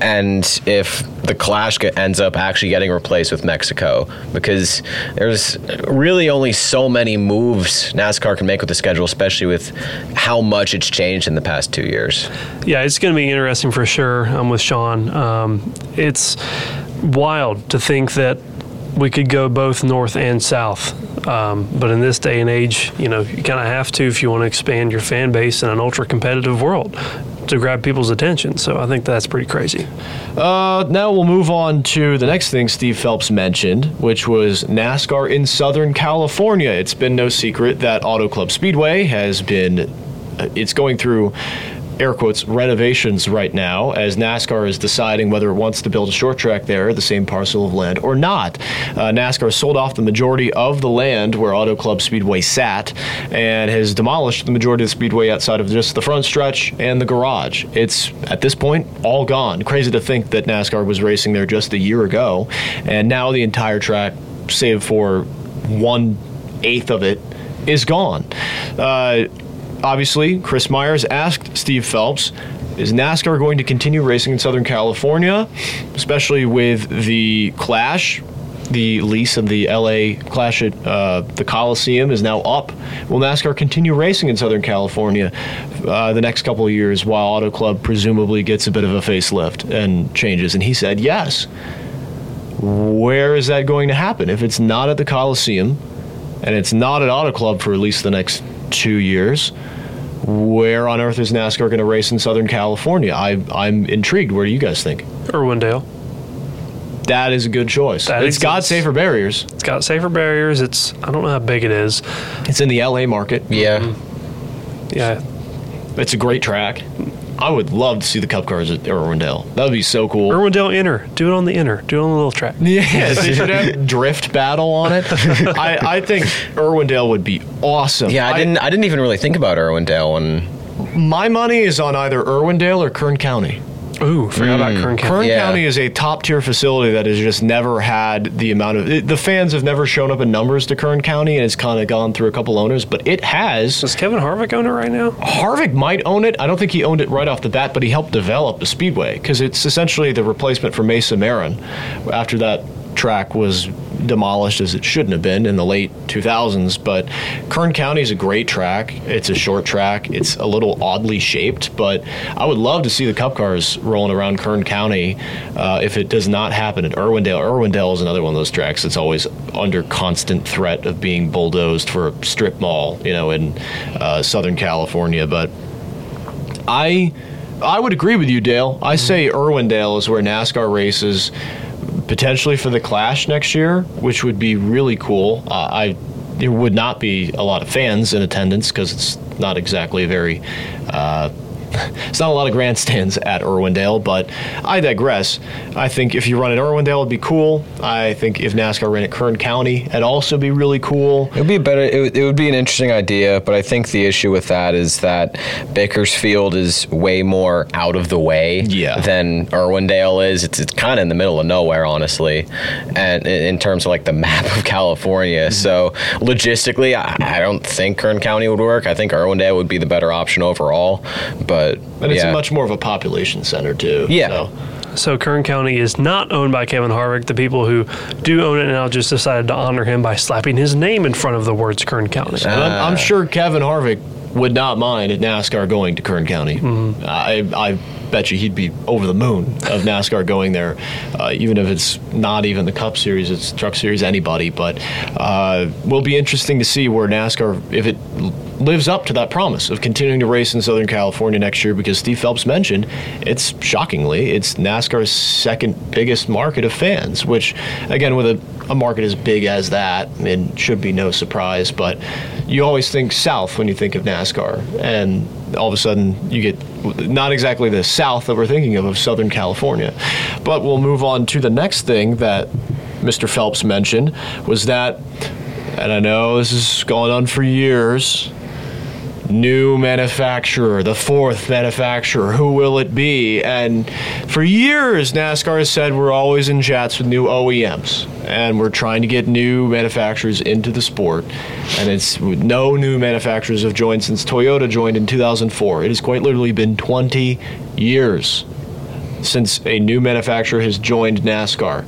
and if the Clash ends up actually getting replaced with Mexico, because there's really only so many moves NASCAR can make with the schedule, especially with how much it's changed in the past two years. Yeah, it's going to be interesting for sure. I'm with Sean. Um, it's wild to think that we could go both north and south, um, but in this day and age, you know, you kind of have to if you want to expand your fan base in an ultra-competitive world to grab people's attention. So I think that's pretty crazy. Uh, now we'll move on to the next thing Steve Phelps mentioned, which was NASCAR in Southern California. It's been no secret that Auto Club Speedway has been, it's going through air quotes, renovations right now, as NASCAR is deciding whether it wants to build a short track there, the same parcel of land, or not. Uh, NASCAR sold off the majority of the land where Auto Club Speedway sat and has demolished the majority of the speedway outside of just the front stretch and the garage. It's, at this point, all gone. Crazy to think that NASCAR was racing there just a year ago, and now the entire track, save for one-eighth of it, is gone. Uh... Obviously, Chris Myers asked Steve Phelps, is NASCAR going to continue racing in Southern California, especially with the Clash? The lease of the L A Clash at uh, the Coliseum is now up. Will NASCAR continue racing in Southern California uh, the next couple of years while Auto Club presumably gets a bit of a facelift and changes? And he said yes. Where is that going to happen? If it's not at the Coliseum and it's not at Auto Club for at least the next two years, where on earth is NASCAR going to race in Southern California? I, I'm intrigued. Where do you guys think? Irwindale. That is a good choice. That it's exists. got safer barriers. It's got safer barriers. It's I don't know how big it is. It's in the L A market. Yeah. Mm-hmm. Yeah. It's a great track. I would love to see the Cup cars at Irwindale. That would be so cool. Irwindale Inner. Do it on the Inner. Do it on the little track. Yeah, so you should have drift battle on it. I, I think Irwindale would be awesome. Yeah, I, I didn't I didn't even really think about Irwindale. And my money is on either Irwindale or Kern County. Ooh, forgot mm. about Kern County. Kern yeah. County is a top-tier facility that has just never had the amount of... It, the fans have never shown up in numbers to Kern County, and it's kind of gone through a couple owners, but it has... Does Kevin Harvick own it right now? Harvick might own it. I don't think he owned it right off the bat, but he helped develop the Speedway, because it's essentially the replacement for Mesa Marin after that track was demolished as it shouldn't have been in the late two thousands, but Kern County is a great track. It's a short track. It's a little oddly shaped, but I would love to see the Cup cars rolling around Kern County uh, if it does not happen at Irwindale. Irwindale is another one of those tracks that's always under constant threat of being bulldozed for a strip mall, you know, in uh, Southern California. But I, I would agree with you, Dale. I say Irwindale is where NASCAR races potentially for the Clash next year, which would be really cool. Uh, I there would not be a lot of fans in attendance because it's not exactly a very, uh, it's not a lot of grandstands at Irwindale, but I digress. I think if you run at Irwindale, it'd be cool. I think if NASCAR ran at Kern County, it'd also be really cool. It would be better. It would, it would be an interesting idea, but I think the issue with that is that Bakersfield is way more out of the way yeah. than Irwindale is. It's it's kind of in the middle of nowhere, honestly, and in terms of like the map of California. Mm-hmm. So logistically, I, I don't think Kern County would work. I think Irwindale would be the better option overall, but. But, and it's yeah. much more of a population center, too. Yeah. So. so Kern County is not owned by Kevin Harvick. The people who do own it now just decided to honor him by slapping his name in front of the words Kern County. Uh, and I'm, I'm sure Kevin Harvick would not mind NASCAR going to Kern County. Mm-hmm. I I bet you he'd be over the moon of NASCAR going there, uh, even if it's not even the Cup Series, it's Truck Series, anybody. But uh, will be interesting to see where NASCAR, if it lives up to that promise of continuing to race in Southern California next year, because Steve Phelps mentioned, it's shockingly, it's NASCAR's second biggest market of fans, which, again, with a, a market as big as that, it should be no surprise, but you always think South when you think of NASCAR, and all of a sudden you get not exactly the South that we're thinking of, of Southern California. But we'll move on to the next thing that Mister Phelps mentioned was that, and I know this is going on for years, new manufacturer, the fourth manufacturer, who will it be? And for years, NASCAR has said we're always in chats with new O E Ms, and we're trying to get new manufacturers into the sport, and it's no new manufacturers have joined since Toyota joined in two thousand four. It has quite literally been twenty years since a new manufacturer has joined NASCAR.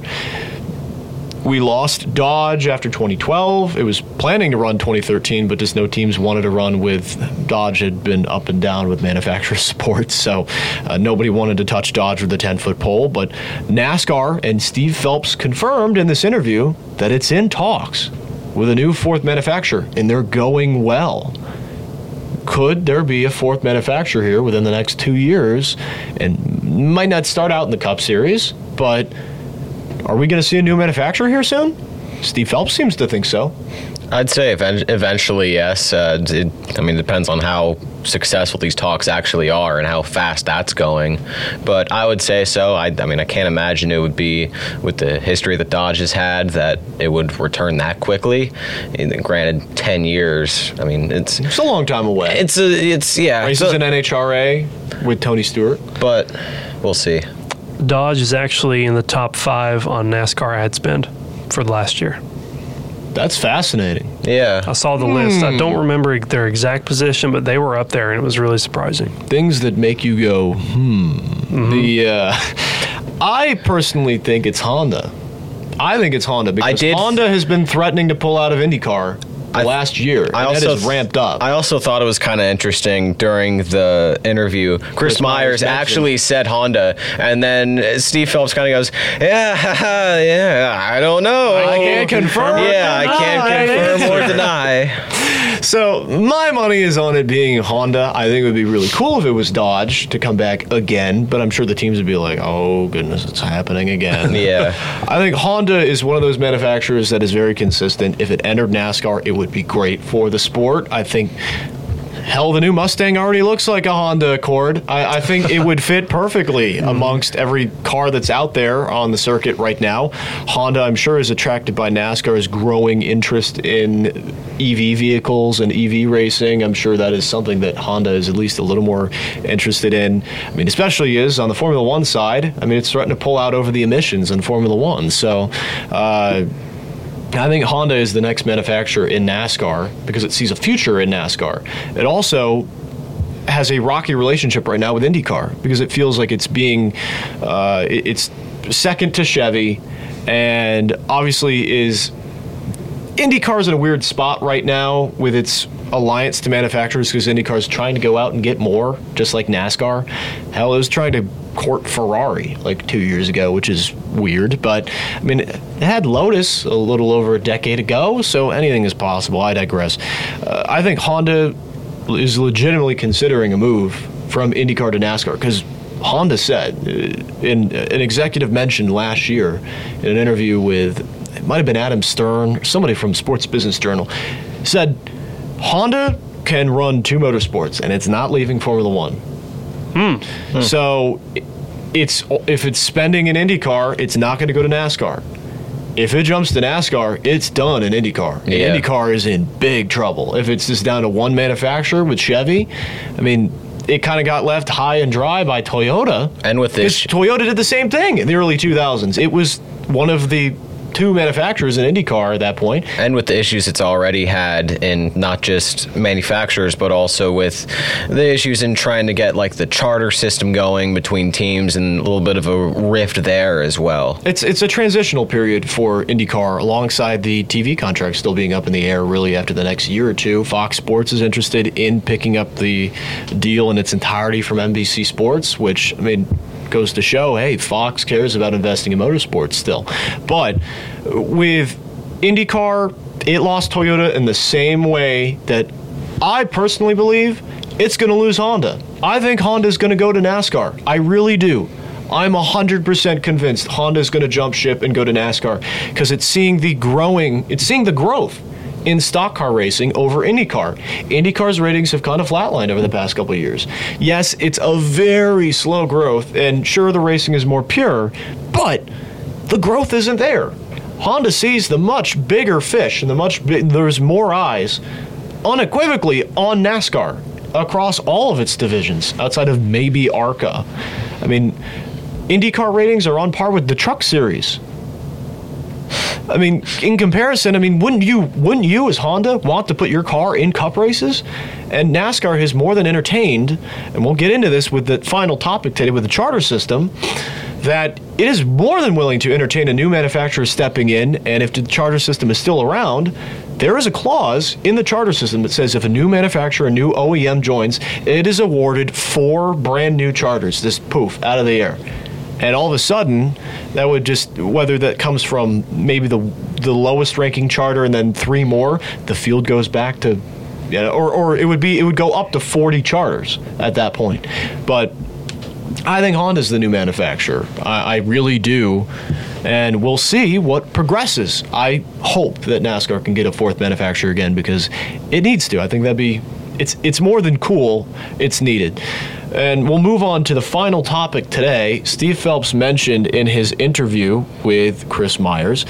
We lost Dodge after twenty twelve. It was planning to run twenty thirteen, but just no teams wanted to run with Dodge. Had been up and down with manufacturer support, so uh, nobody wanted to touch Dodge with a ten-foot pole. But NASCAR and Steve Phelps confirmed in this interview that it's in talks with a new fourth manufacturer, and they're going well. Could there be a fourth manufacturer here within the next two years? And might not start out in the Cup Series, but... are we going to see a new manufacturer here soon? Steve Phelps seems to think so. I'd say ev- eventually, yes. Uh, it, I mean, it depends on how successful these talks actually are and how fast that's going. But I would say so. I, I mean, I can't imagine it would be, with the history that Dodge has had, that it would return that quickly. And granted, ten years, I mean, it's... It's a long time away. It's, a, it's yeah. Races in N H R A with Tony Stewart. But we'll see. Dodge is actually in the top five on NASCAR ad spend for last year. That's fascinating. Yeah. I saw the mm. list. I don't remember their exact position, but they were up there, and it was really surprising. Things that make you go, hmm. Mm-hmm. The uh, I personally think it's Honda. I think it's Honda because Honda has been threatening to pull out of IndyCar last year. I also that is ramped up. I also thought it was kind of interesting during the interview. Chris, Chris Myers, Myers actually said Honda, and then Steve Phelps kind of goes, yeah, haha, yeah, I don't know. I can't confirm. Yeah, I can't confirm or deny. So my money is on it being Honda. I think it would be really cool if it was Dodge to come back again, but I'm sure the teams would be like, oh, goodness, it's happening again. Yeah. I think Honda is one of those manufacturers that is very consistent. If it entered NASCAR, it would Would be great for the sport. I think, hell, the new Mustang already looks like a Honda Accord. I, I think it would fit perfectly amongst every car that's out there on the circuit right now. Honda, I'm sure, is attracted by NASCAR's growing interest in E V vehicles and E V racing. I'm sure that is something that Honda is at least a little more interested in. I mean, especially is on the Formula One side. I mean, it's threatening to pull out over the emissions in Formula One. So, uh, I think Honda is the next manufacturer in NASCAR because it sees a future in NASCAR. It also has a rocky relationship right now with IndyCar because it feels like it's being, uh, it's second to Chevy and obviously is IndyCar's in a weird spot right now with its alliance to manufacturers, because IndyCar's trying to go out and get more, just like NASCAR. Hell, it was trying to court Ferrari like two years ago, which is weird, but I mean, it had Lotus a little over a decade ago, so anything is possible. I digress. Uh, I think Honda is legitimately considering a move from IndyCar to NASCAR, because Honda said, uh, in uh, an executive mentioned last year in an interview with, it might have been Adam Stern, or somebody from Sports Business Journal, said Honda can run two motorsports and it's not leaving Formula One. Hmm. Hmm. So it's if it's spending in IndyCar, it's not going to go to NASCAR. If it jumps to NASCAR, it's done in IndyCar. Yeah. IndyCar is in big trouble. If it's just down to one manufacturer with Chevy, I mean, it kind of got left high and dry by Toyota. And with this, Toyota did the same thing in the early two thousands. It was one of the two manufacturers in IndyCar at that point. And with the issues it's already had in not just manufacturers, but also with the issues in trying to get like the charter system going between teams, and a little bit of a rift there as well. It's it's a transitional period for IndyCar, alongside the T V contract still being up in the air really after the next year or two. Fox Sports is interested in picking up the deal in its entirety from N B C Sports, which, I mean, goes to show, hey, Fox cares about investing in motorsports still. But with IndyCar, it lost Toyota in the same way that I personally believe it's going to lose Honda. I think Honda's going to go to NASCAR. I really do. I'm one hundred percent convinced Honda's going to jump ship and go to NASCAR, because it's seeing the growing, it's seeing the growth in stock car racing over IndyCar. IndyCar's ratings have kind of flatlined over the past couple of years. Yes, it's a very slow growth, and sure, the racing is more pure, but the growth isn't there. Honda sees the much bigger fish, and the much bi- there's more eyes unequivocally on NASCAR across all of its divisions, outside of maybe ARCA. I mean, IndyCar ratings are on par with the Truck Series. I mean, in comparison, I mean, wouldn't you, wouldn't you as Honda want to put your car in cup races? And NASCAR has more than entertained, and we'll get into this with the final topic today with the charter system, that it is more than willing to entertain a new manufacturer stepping in, and if the charter system is still around, there is a clause in the charter system that says if a new manufacturer, a new O E M joins, it is awarded four brand new charters, this poof, out of the air. And all of a sudden, that would just, whether that comes from maybe the the lowest ranking charter and then three more, the field goes back to, you know, or or it would be it would go up to forty charters at that point. But I think Honda's the new manufacturer. I, I really do. And we'll see what progresses. I hope that NASCAR can get a fourth manufacturer again, because it needs to. I think that'd be, it's it's more than cool, it's needed. And we'll move on to the final topic today. Steve Phelps mentioned in his interview with Chris Myers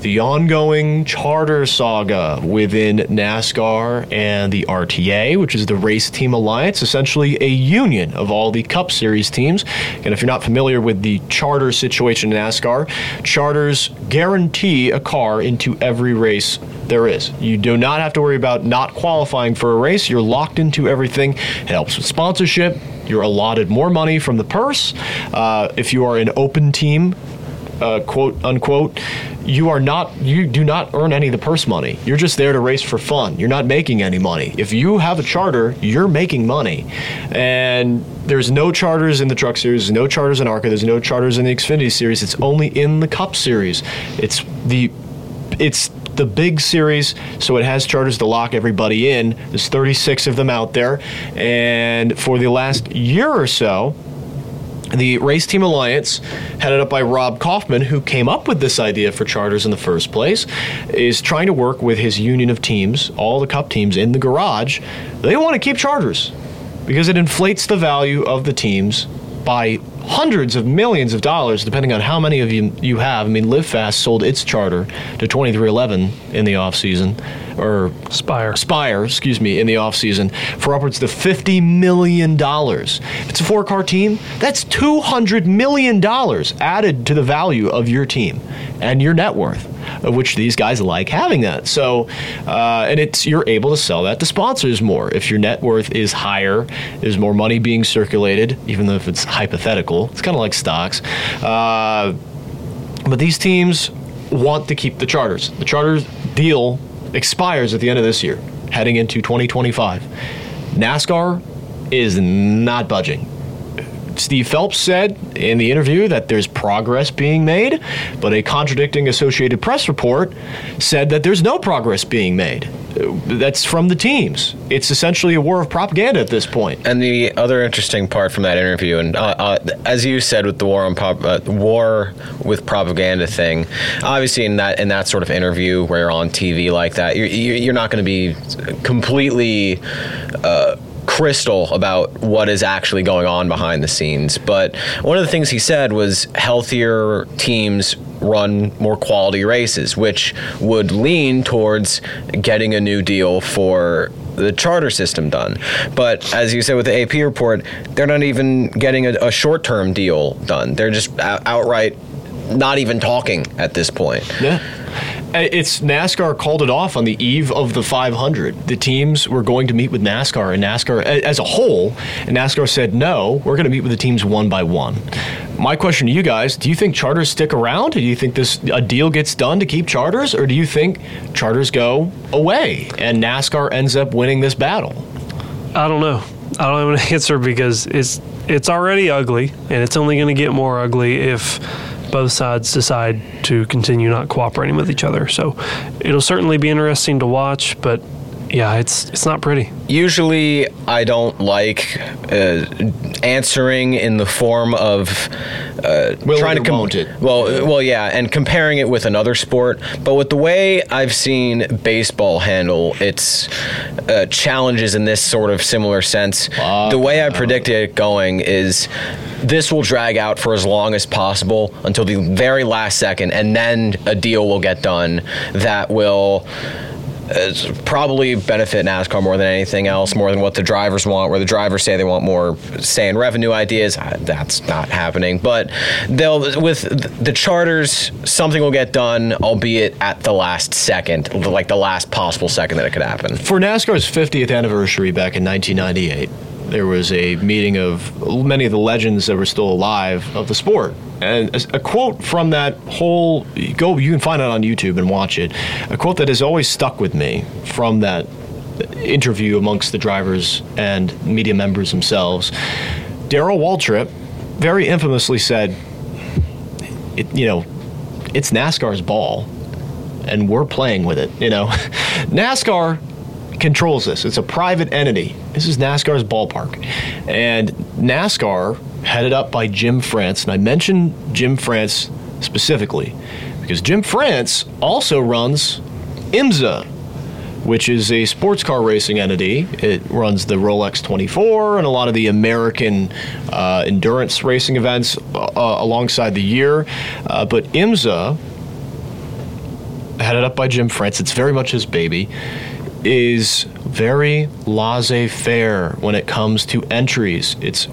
the ongoing charter saga within NASCAR and the R T A, which is the Race Team Alliance, essentially a union of all the Cup Series teams. And if you're not familiar with the charter situation in NASCAR, charters guarantee a car into every race there is. You do not have to worry about not qualifying for a race. You're locked into everything. It helps with sponsorship. You're allotted more money from the purse. Uh, if you are an open team, Uh, quote unquote, you are not, you do not earn any of the purse money. You're just there to race for fun. You're not making any money. If you have a charter, you're making money. And there's no charters in the Truck Series, no charters in ARCA, there's no charters in the Xfinity Series. It's only in the Cup Series. It's the, it's the big series, so it has charters to lock everybody in. There's thirty-six of them out there, and for the last year or so, the Race Team Alliance, headed up by Rob Kaufman, who came up with this idea for charters in the first place, is trying to work with his union of teams, all the Cup teams in the garage. They want to keep charters because it inflates the value of the teams by hundreds of millions of dollars, depending on how many of you you have. I mean, Live Fast sold its charter to twenty-three eleven in the offseason, or Spire, Spire, excuse me, in the offseason for upwards to fifty million dollars. If it's a four-car team, that's two hundred million dollars added to the value of your team and your net worth, of which these guys like having that. So, uh, and it's, you're able to sell that to sponsors more. If your net worth is higher, there's more money being circulated, even though if it's hypothetical. It's kind of like stocks. Uh, But these teams want to keep the charters. The charter deal expires at the end of this year, heading into twenty twenty-five. NASCAR is not budging. Steve Phelps said in the interview that there's progress being made, but a contradicting Associated Press report said that there's no progress being made. That's from the teams. It's essentially a war of propaganda at this point. And the other interesting part from that interview, and uh, uh, as you said with the war on pop, uh, war with propaganda thing, obviously in that in that sort of interview where you're on T V like that, you're, you're not going to be completely uh, crystal about what is actually going on behind the scenes. But one of the things he said was healthier teams run more quality races, which would lean towards getting a new deal for the charter system done. But as you said with the A P report, they're not even getting a, a short-term deal done. They're just out- outright not even talking at this point. Yeah. It's NASCAR called it off on the eve of the five hundred. The teams were going to meet with NASCAR and NASCAR as a whole, and NASCAR said, no, we're going to meet with the teams one by one. My question to you guys, do you think charters stick around? Do you think this a deal gets done to keep charters, or do you think charters go away and NASCAR ends up winning this battle? I don't know. I don't have an answer because it's it's already ugly, and it's only going to get more ugly if both sides decide to continue not cooperating with each other. So it'll certainly be interesting to watch, but yeah, it's it's not pretty. Usually I don't like uh, answering in the form of uh, trying to com- it. Well, well, yeah, and comparing it with another sport. But with the way I've seen baseball handle its uh, challenges in this sort of similar sense, wow. the way I predicted it going is this will drag out for as long as possible until the very last second, and then a deal will get done that will It's probably benefit NASCAR more than anything else, more than what the drivers want, where the drivers say they want more say in revenue ideas. That's not happening. But they'll with the charters, something will get done, albeit at the last second, like the last possible second that it could happen. For NASCAR's fiftieth anniversary back in nineteen ninety-eight, there was a meeting of many of the legends that were still alive of the sport. And a quote from that whole, go, you can find it on YouTube and watch it. A quote that has always stuck with me from that interview amongst the drivers and media members themselves. Darrell Waltrip very infamously said, it, you know, it's NASCAR's ball and we're playing with it. You know, NASCAR controls this. It's a private entity. This is NASCAR's ballpark. And NASCAR, headed up by Jim France, and I mention Jim France specifically because Jim France also runs IMSA, which is a sports car racing entity. It runs the Rolex twenty-four and a lot of the American uh, endurance racing events uh, alongside the year. Uh, but IMSA, headed up by Jim France, it's very much his baby, is very laissez-faire when it comes to entries. It's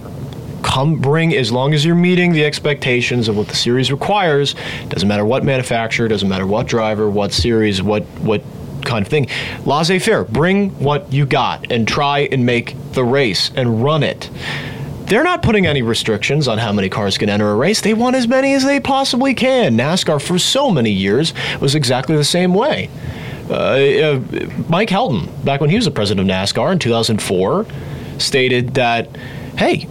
come bring, as long as you're meeting the expectations of what the series requires, doesn't matter what manufacturer, doesn't matter what driver, what series, what what kind of thing. Laissez-faire, bring what you got and try and make the race and run it. They're not putting any restrictions on how many cars can enter a race. They want as many as they possibly can. NASCAR for so many years was exactly the same way. Uh, uh, Mike Helton, back when he was the president of NASCAR in two thousand four, stated that, hey,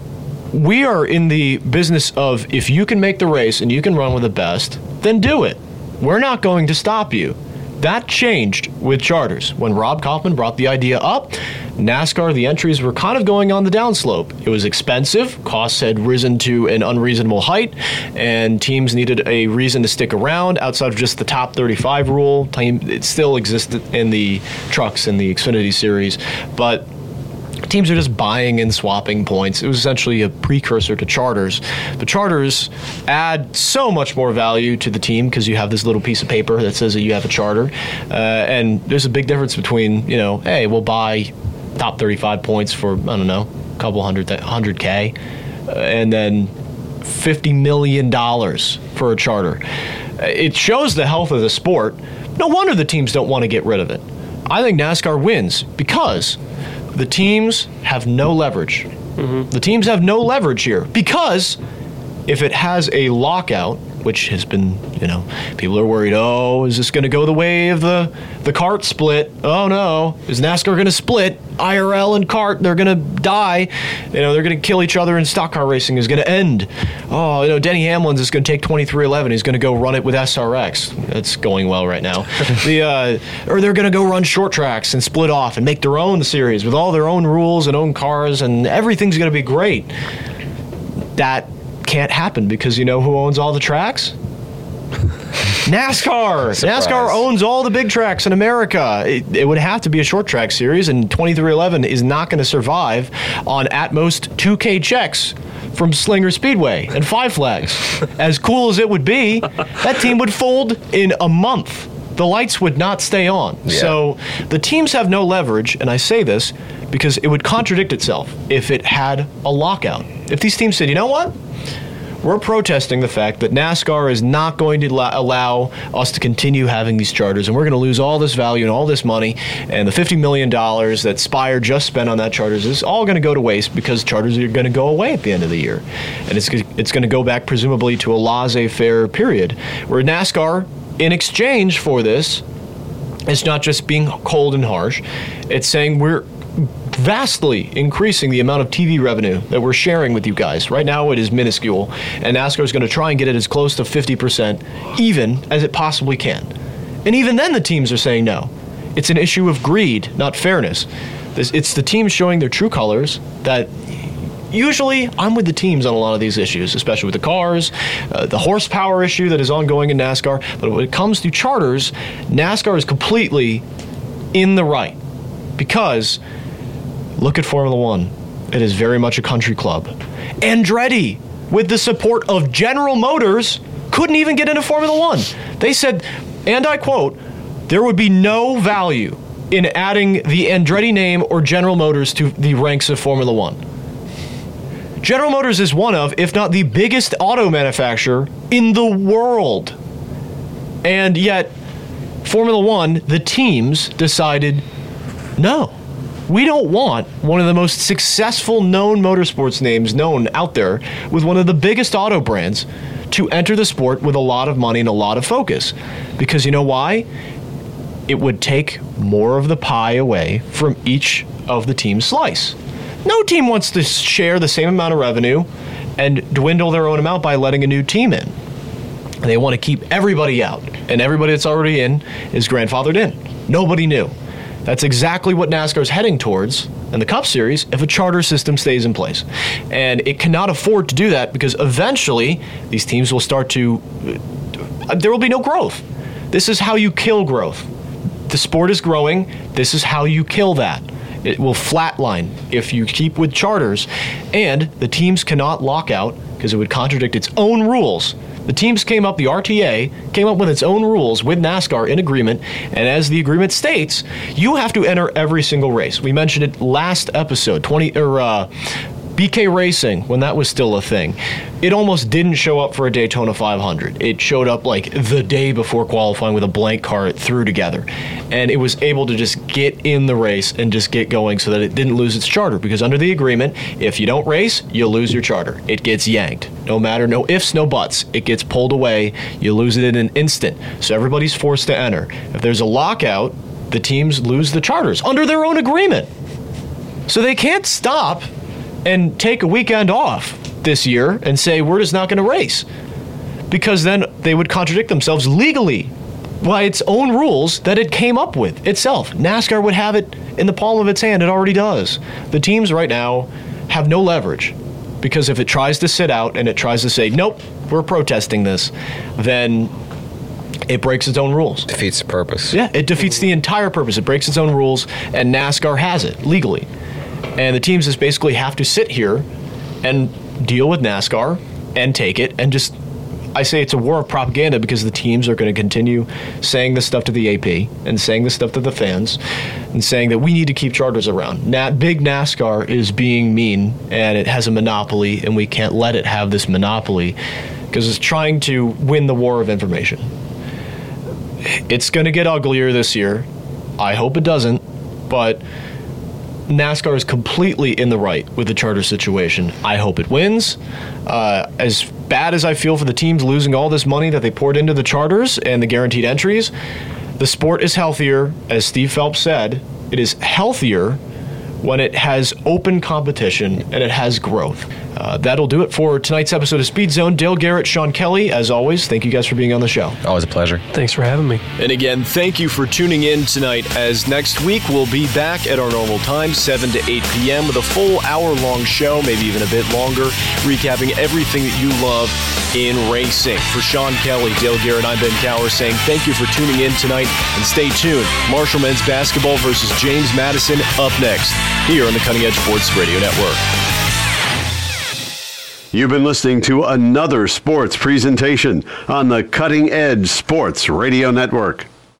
we are in the business of if you can make the race and you can run with the best, then do it. We're not going to stop you. That changed with charters. When Rob Kaufman brought the idea up, NASCAR, the entries were kind of going on the downslope. It was expensive. Costs had risen to an unreasonable height, and teams needed a reason to stick around outside of just the top thirty-five rule. It still existed in the trucks in the Xfinity Series, but teams are just buying and swapping points. It was essentially a precursor to charters. The charters add so much more value to the team because you have this little piece of paper that says that you have a charter. Uh, and there's a big difference between, you know, hey, we'll buy top thirty-five points for, I don't know, a couple hundred, one hundred K, uh, and then fifty million dollars for a charter. It shows the health of the sport. No wonder the teams don't want to get rid of it. I think NASCAR wins because the teams have no leverage. Mm-hmm. The teams have no leverage here because if it has a lockout, which has been, you know, people are worried, oh, is this going to go the way of the, the kart split? Oh, no. Is NASCAR going to split? I R L and kart, they're going to die. You know, they're going to kill each other, and stock car racing is going to end. Oh, you know, Denny Hamlin's is going to take twenty-three eleven. He's going to go run it with S R X. That's going well right now. the uh, Or they're going to go run short tracks and split off and make their own series with all their own rules and own cars, and everything's going to be great. That can't happen, because you know who owns all the tracks? NASCAR. Surprise. NASCAR owns all the big tracks in America. It, it would have to be a short track series, and twenty-three eleven is not going to survive on at most two K checks from Slinger Speedway and Five Flags. As cool as it would be, that team would fold in a month. The lights would not stay on. Yeah. So the teams have no leverage, and I say this because it would contradict itself if it had a lockout. If these teams said, you know what? We're protesting the fact that NASCAR is not going to la- allow us to continue having these charters, and we're going to lose all this value and all this money, and the fifty million dollars that Spire just spent on that charters is all going to go to waste, because charters are going to go away at the end of the year. And it's, it's going to go back, presumably, to a laissez-faire period, where NASCAR, in exchange for this, it's not just being cold and harsh, it's saying we're vastly increasing the amount of T V revenue that we're sharing with you guys. Right now it is minuscule, and NASCAR is going to try and get it as close to fifty percent even as it possibly can. And even then the teams are saying no. It's an issue of greed, not fairness. This, it's the teams showing their true colors that usually I'm with the teams on a lot of these issues, especially with the cars, uh, the horsepower issue that is ongoing in NASCAR. But when it comes to charters, NASCAR is completely in the right, because look at Formula One. It is very much a country club. Andretti, with the support of General Motors, couldn't even get into Formula One. They said, and I quote, there would be no value in adding the Andretti name or General Motors to the ranks of Formula One. General Motors is one of, if not the biggest auto manufacturer in the world. And yet, Formula One, the teams decided, no. We don't want one of the most successful known motorsports names known out there with one of the biggest auto brands to enter the sport with a lot of money and a lot of focus. Because you know why? It would take more of the pie away from each of the team's slice. No team wants to share the same amount of revenue and dwindle their own amount by letting a new team in. They want to keep everybody out, and everybody that's already in is grandfathered in. Nobody new. That's exactly what NASCAR is heading towards in the Cup Series if a charter system stays in place. And it cannot afford to do that, because eventually these teams will start to... There will be no growth. This is how you kill growth. The sport is growing. This is how you kill that. It will flatline if you keep with charters. And the teams cannot lock out, because it would contradict its own rules. The teams came up, the R T A, came up with its own rules with NASCAR in agreement, and as the agreement states, you have to enter every single race. We mentioned it last episode, twenty or uh, B K Racing, when that was still a thing. It almost didn't show up for a Daytona five hundred. It showed up like the day before qualifying with a blank car it threw together, and it was able to just get in the race and just get going so that it didn't lose its charter, because under the agreement, if you don't race, you lose your charter. It gets yanked. No matter, no ifs, no buts. It gets pulled away. You lose it in an instant. So everybody's forced to enter. If there's a lockout, the teams lose the charters under their own agreement. So they can't stop and take a weekend off this year and say, we're just not going to race. Because then they would contradict themselves legally by its own rules that it came up with itself. NASCAR would have it in the palm of its hand. It already does. The teams right now have no leverage, because if it tries to sit out and it tries to say, nope, we're protesting this, then it breaks its own rules. Defeats the purpose. Yeah, it defeats the entire purpose. It breaks its own rules, and NASCAR has it legally. And the teams just basically have to sit here and deal with NASCAR and take it and just, I say it's a war of propaganda, because the teams are going to continue saying this stuff to the A P and saying this stuff to the fans and saying that we need to keep charters around. Na- big NASCAR is being mean, and it has a monopoly, and we can't let it have this monopoly, because it's trying to win the war of information. It's going to get uglier this year. I hope it doesn't, but NASCAR is completely in the right with the charter situation. I hope it wins. Uh, as bad as I feel for the teams losing all this money that they poured into the charters and the guaranteed entries, the sport is healthier, as Steve Phelps said. It is healthier when it has open competition and it has growth. Uh, that'll do it for tonight's episode of Speed Zone. Dale Garrett, Sean Kelly, as always, thank you guys for being on the show. Always a pleasure. Thanks for having me. And again, thank you for tuning in tonight, as next week we'll be back at our normal time, seven to eight p.m. with a full hour-long show, maybe even a bit longer, recapping everything that you love in racing. For Sean Kelly, Dale Garrett, I'm Ben Cower, saying thank you for tuning in tonight, and stay tuned. Marshall men's basketball versus James Madison up next, here on the Cutting Edge Sports Radio Network. You've been listening to another sports presentation on the Cutting Edge Sports Radio Network.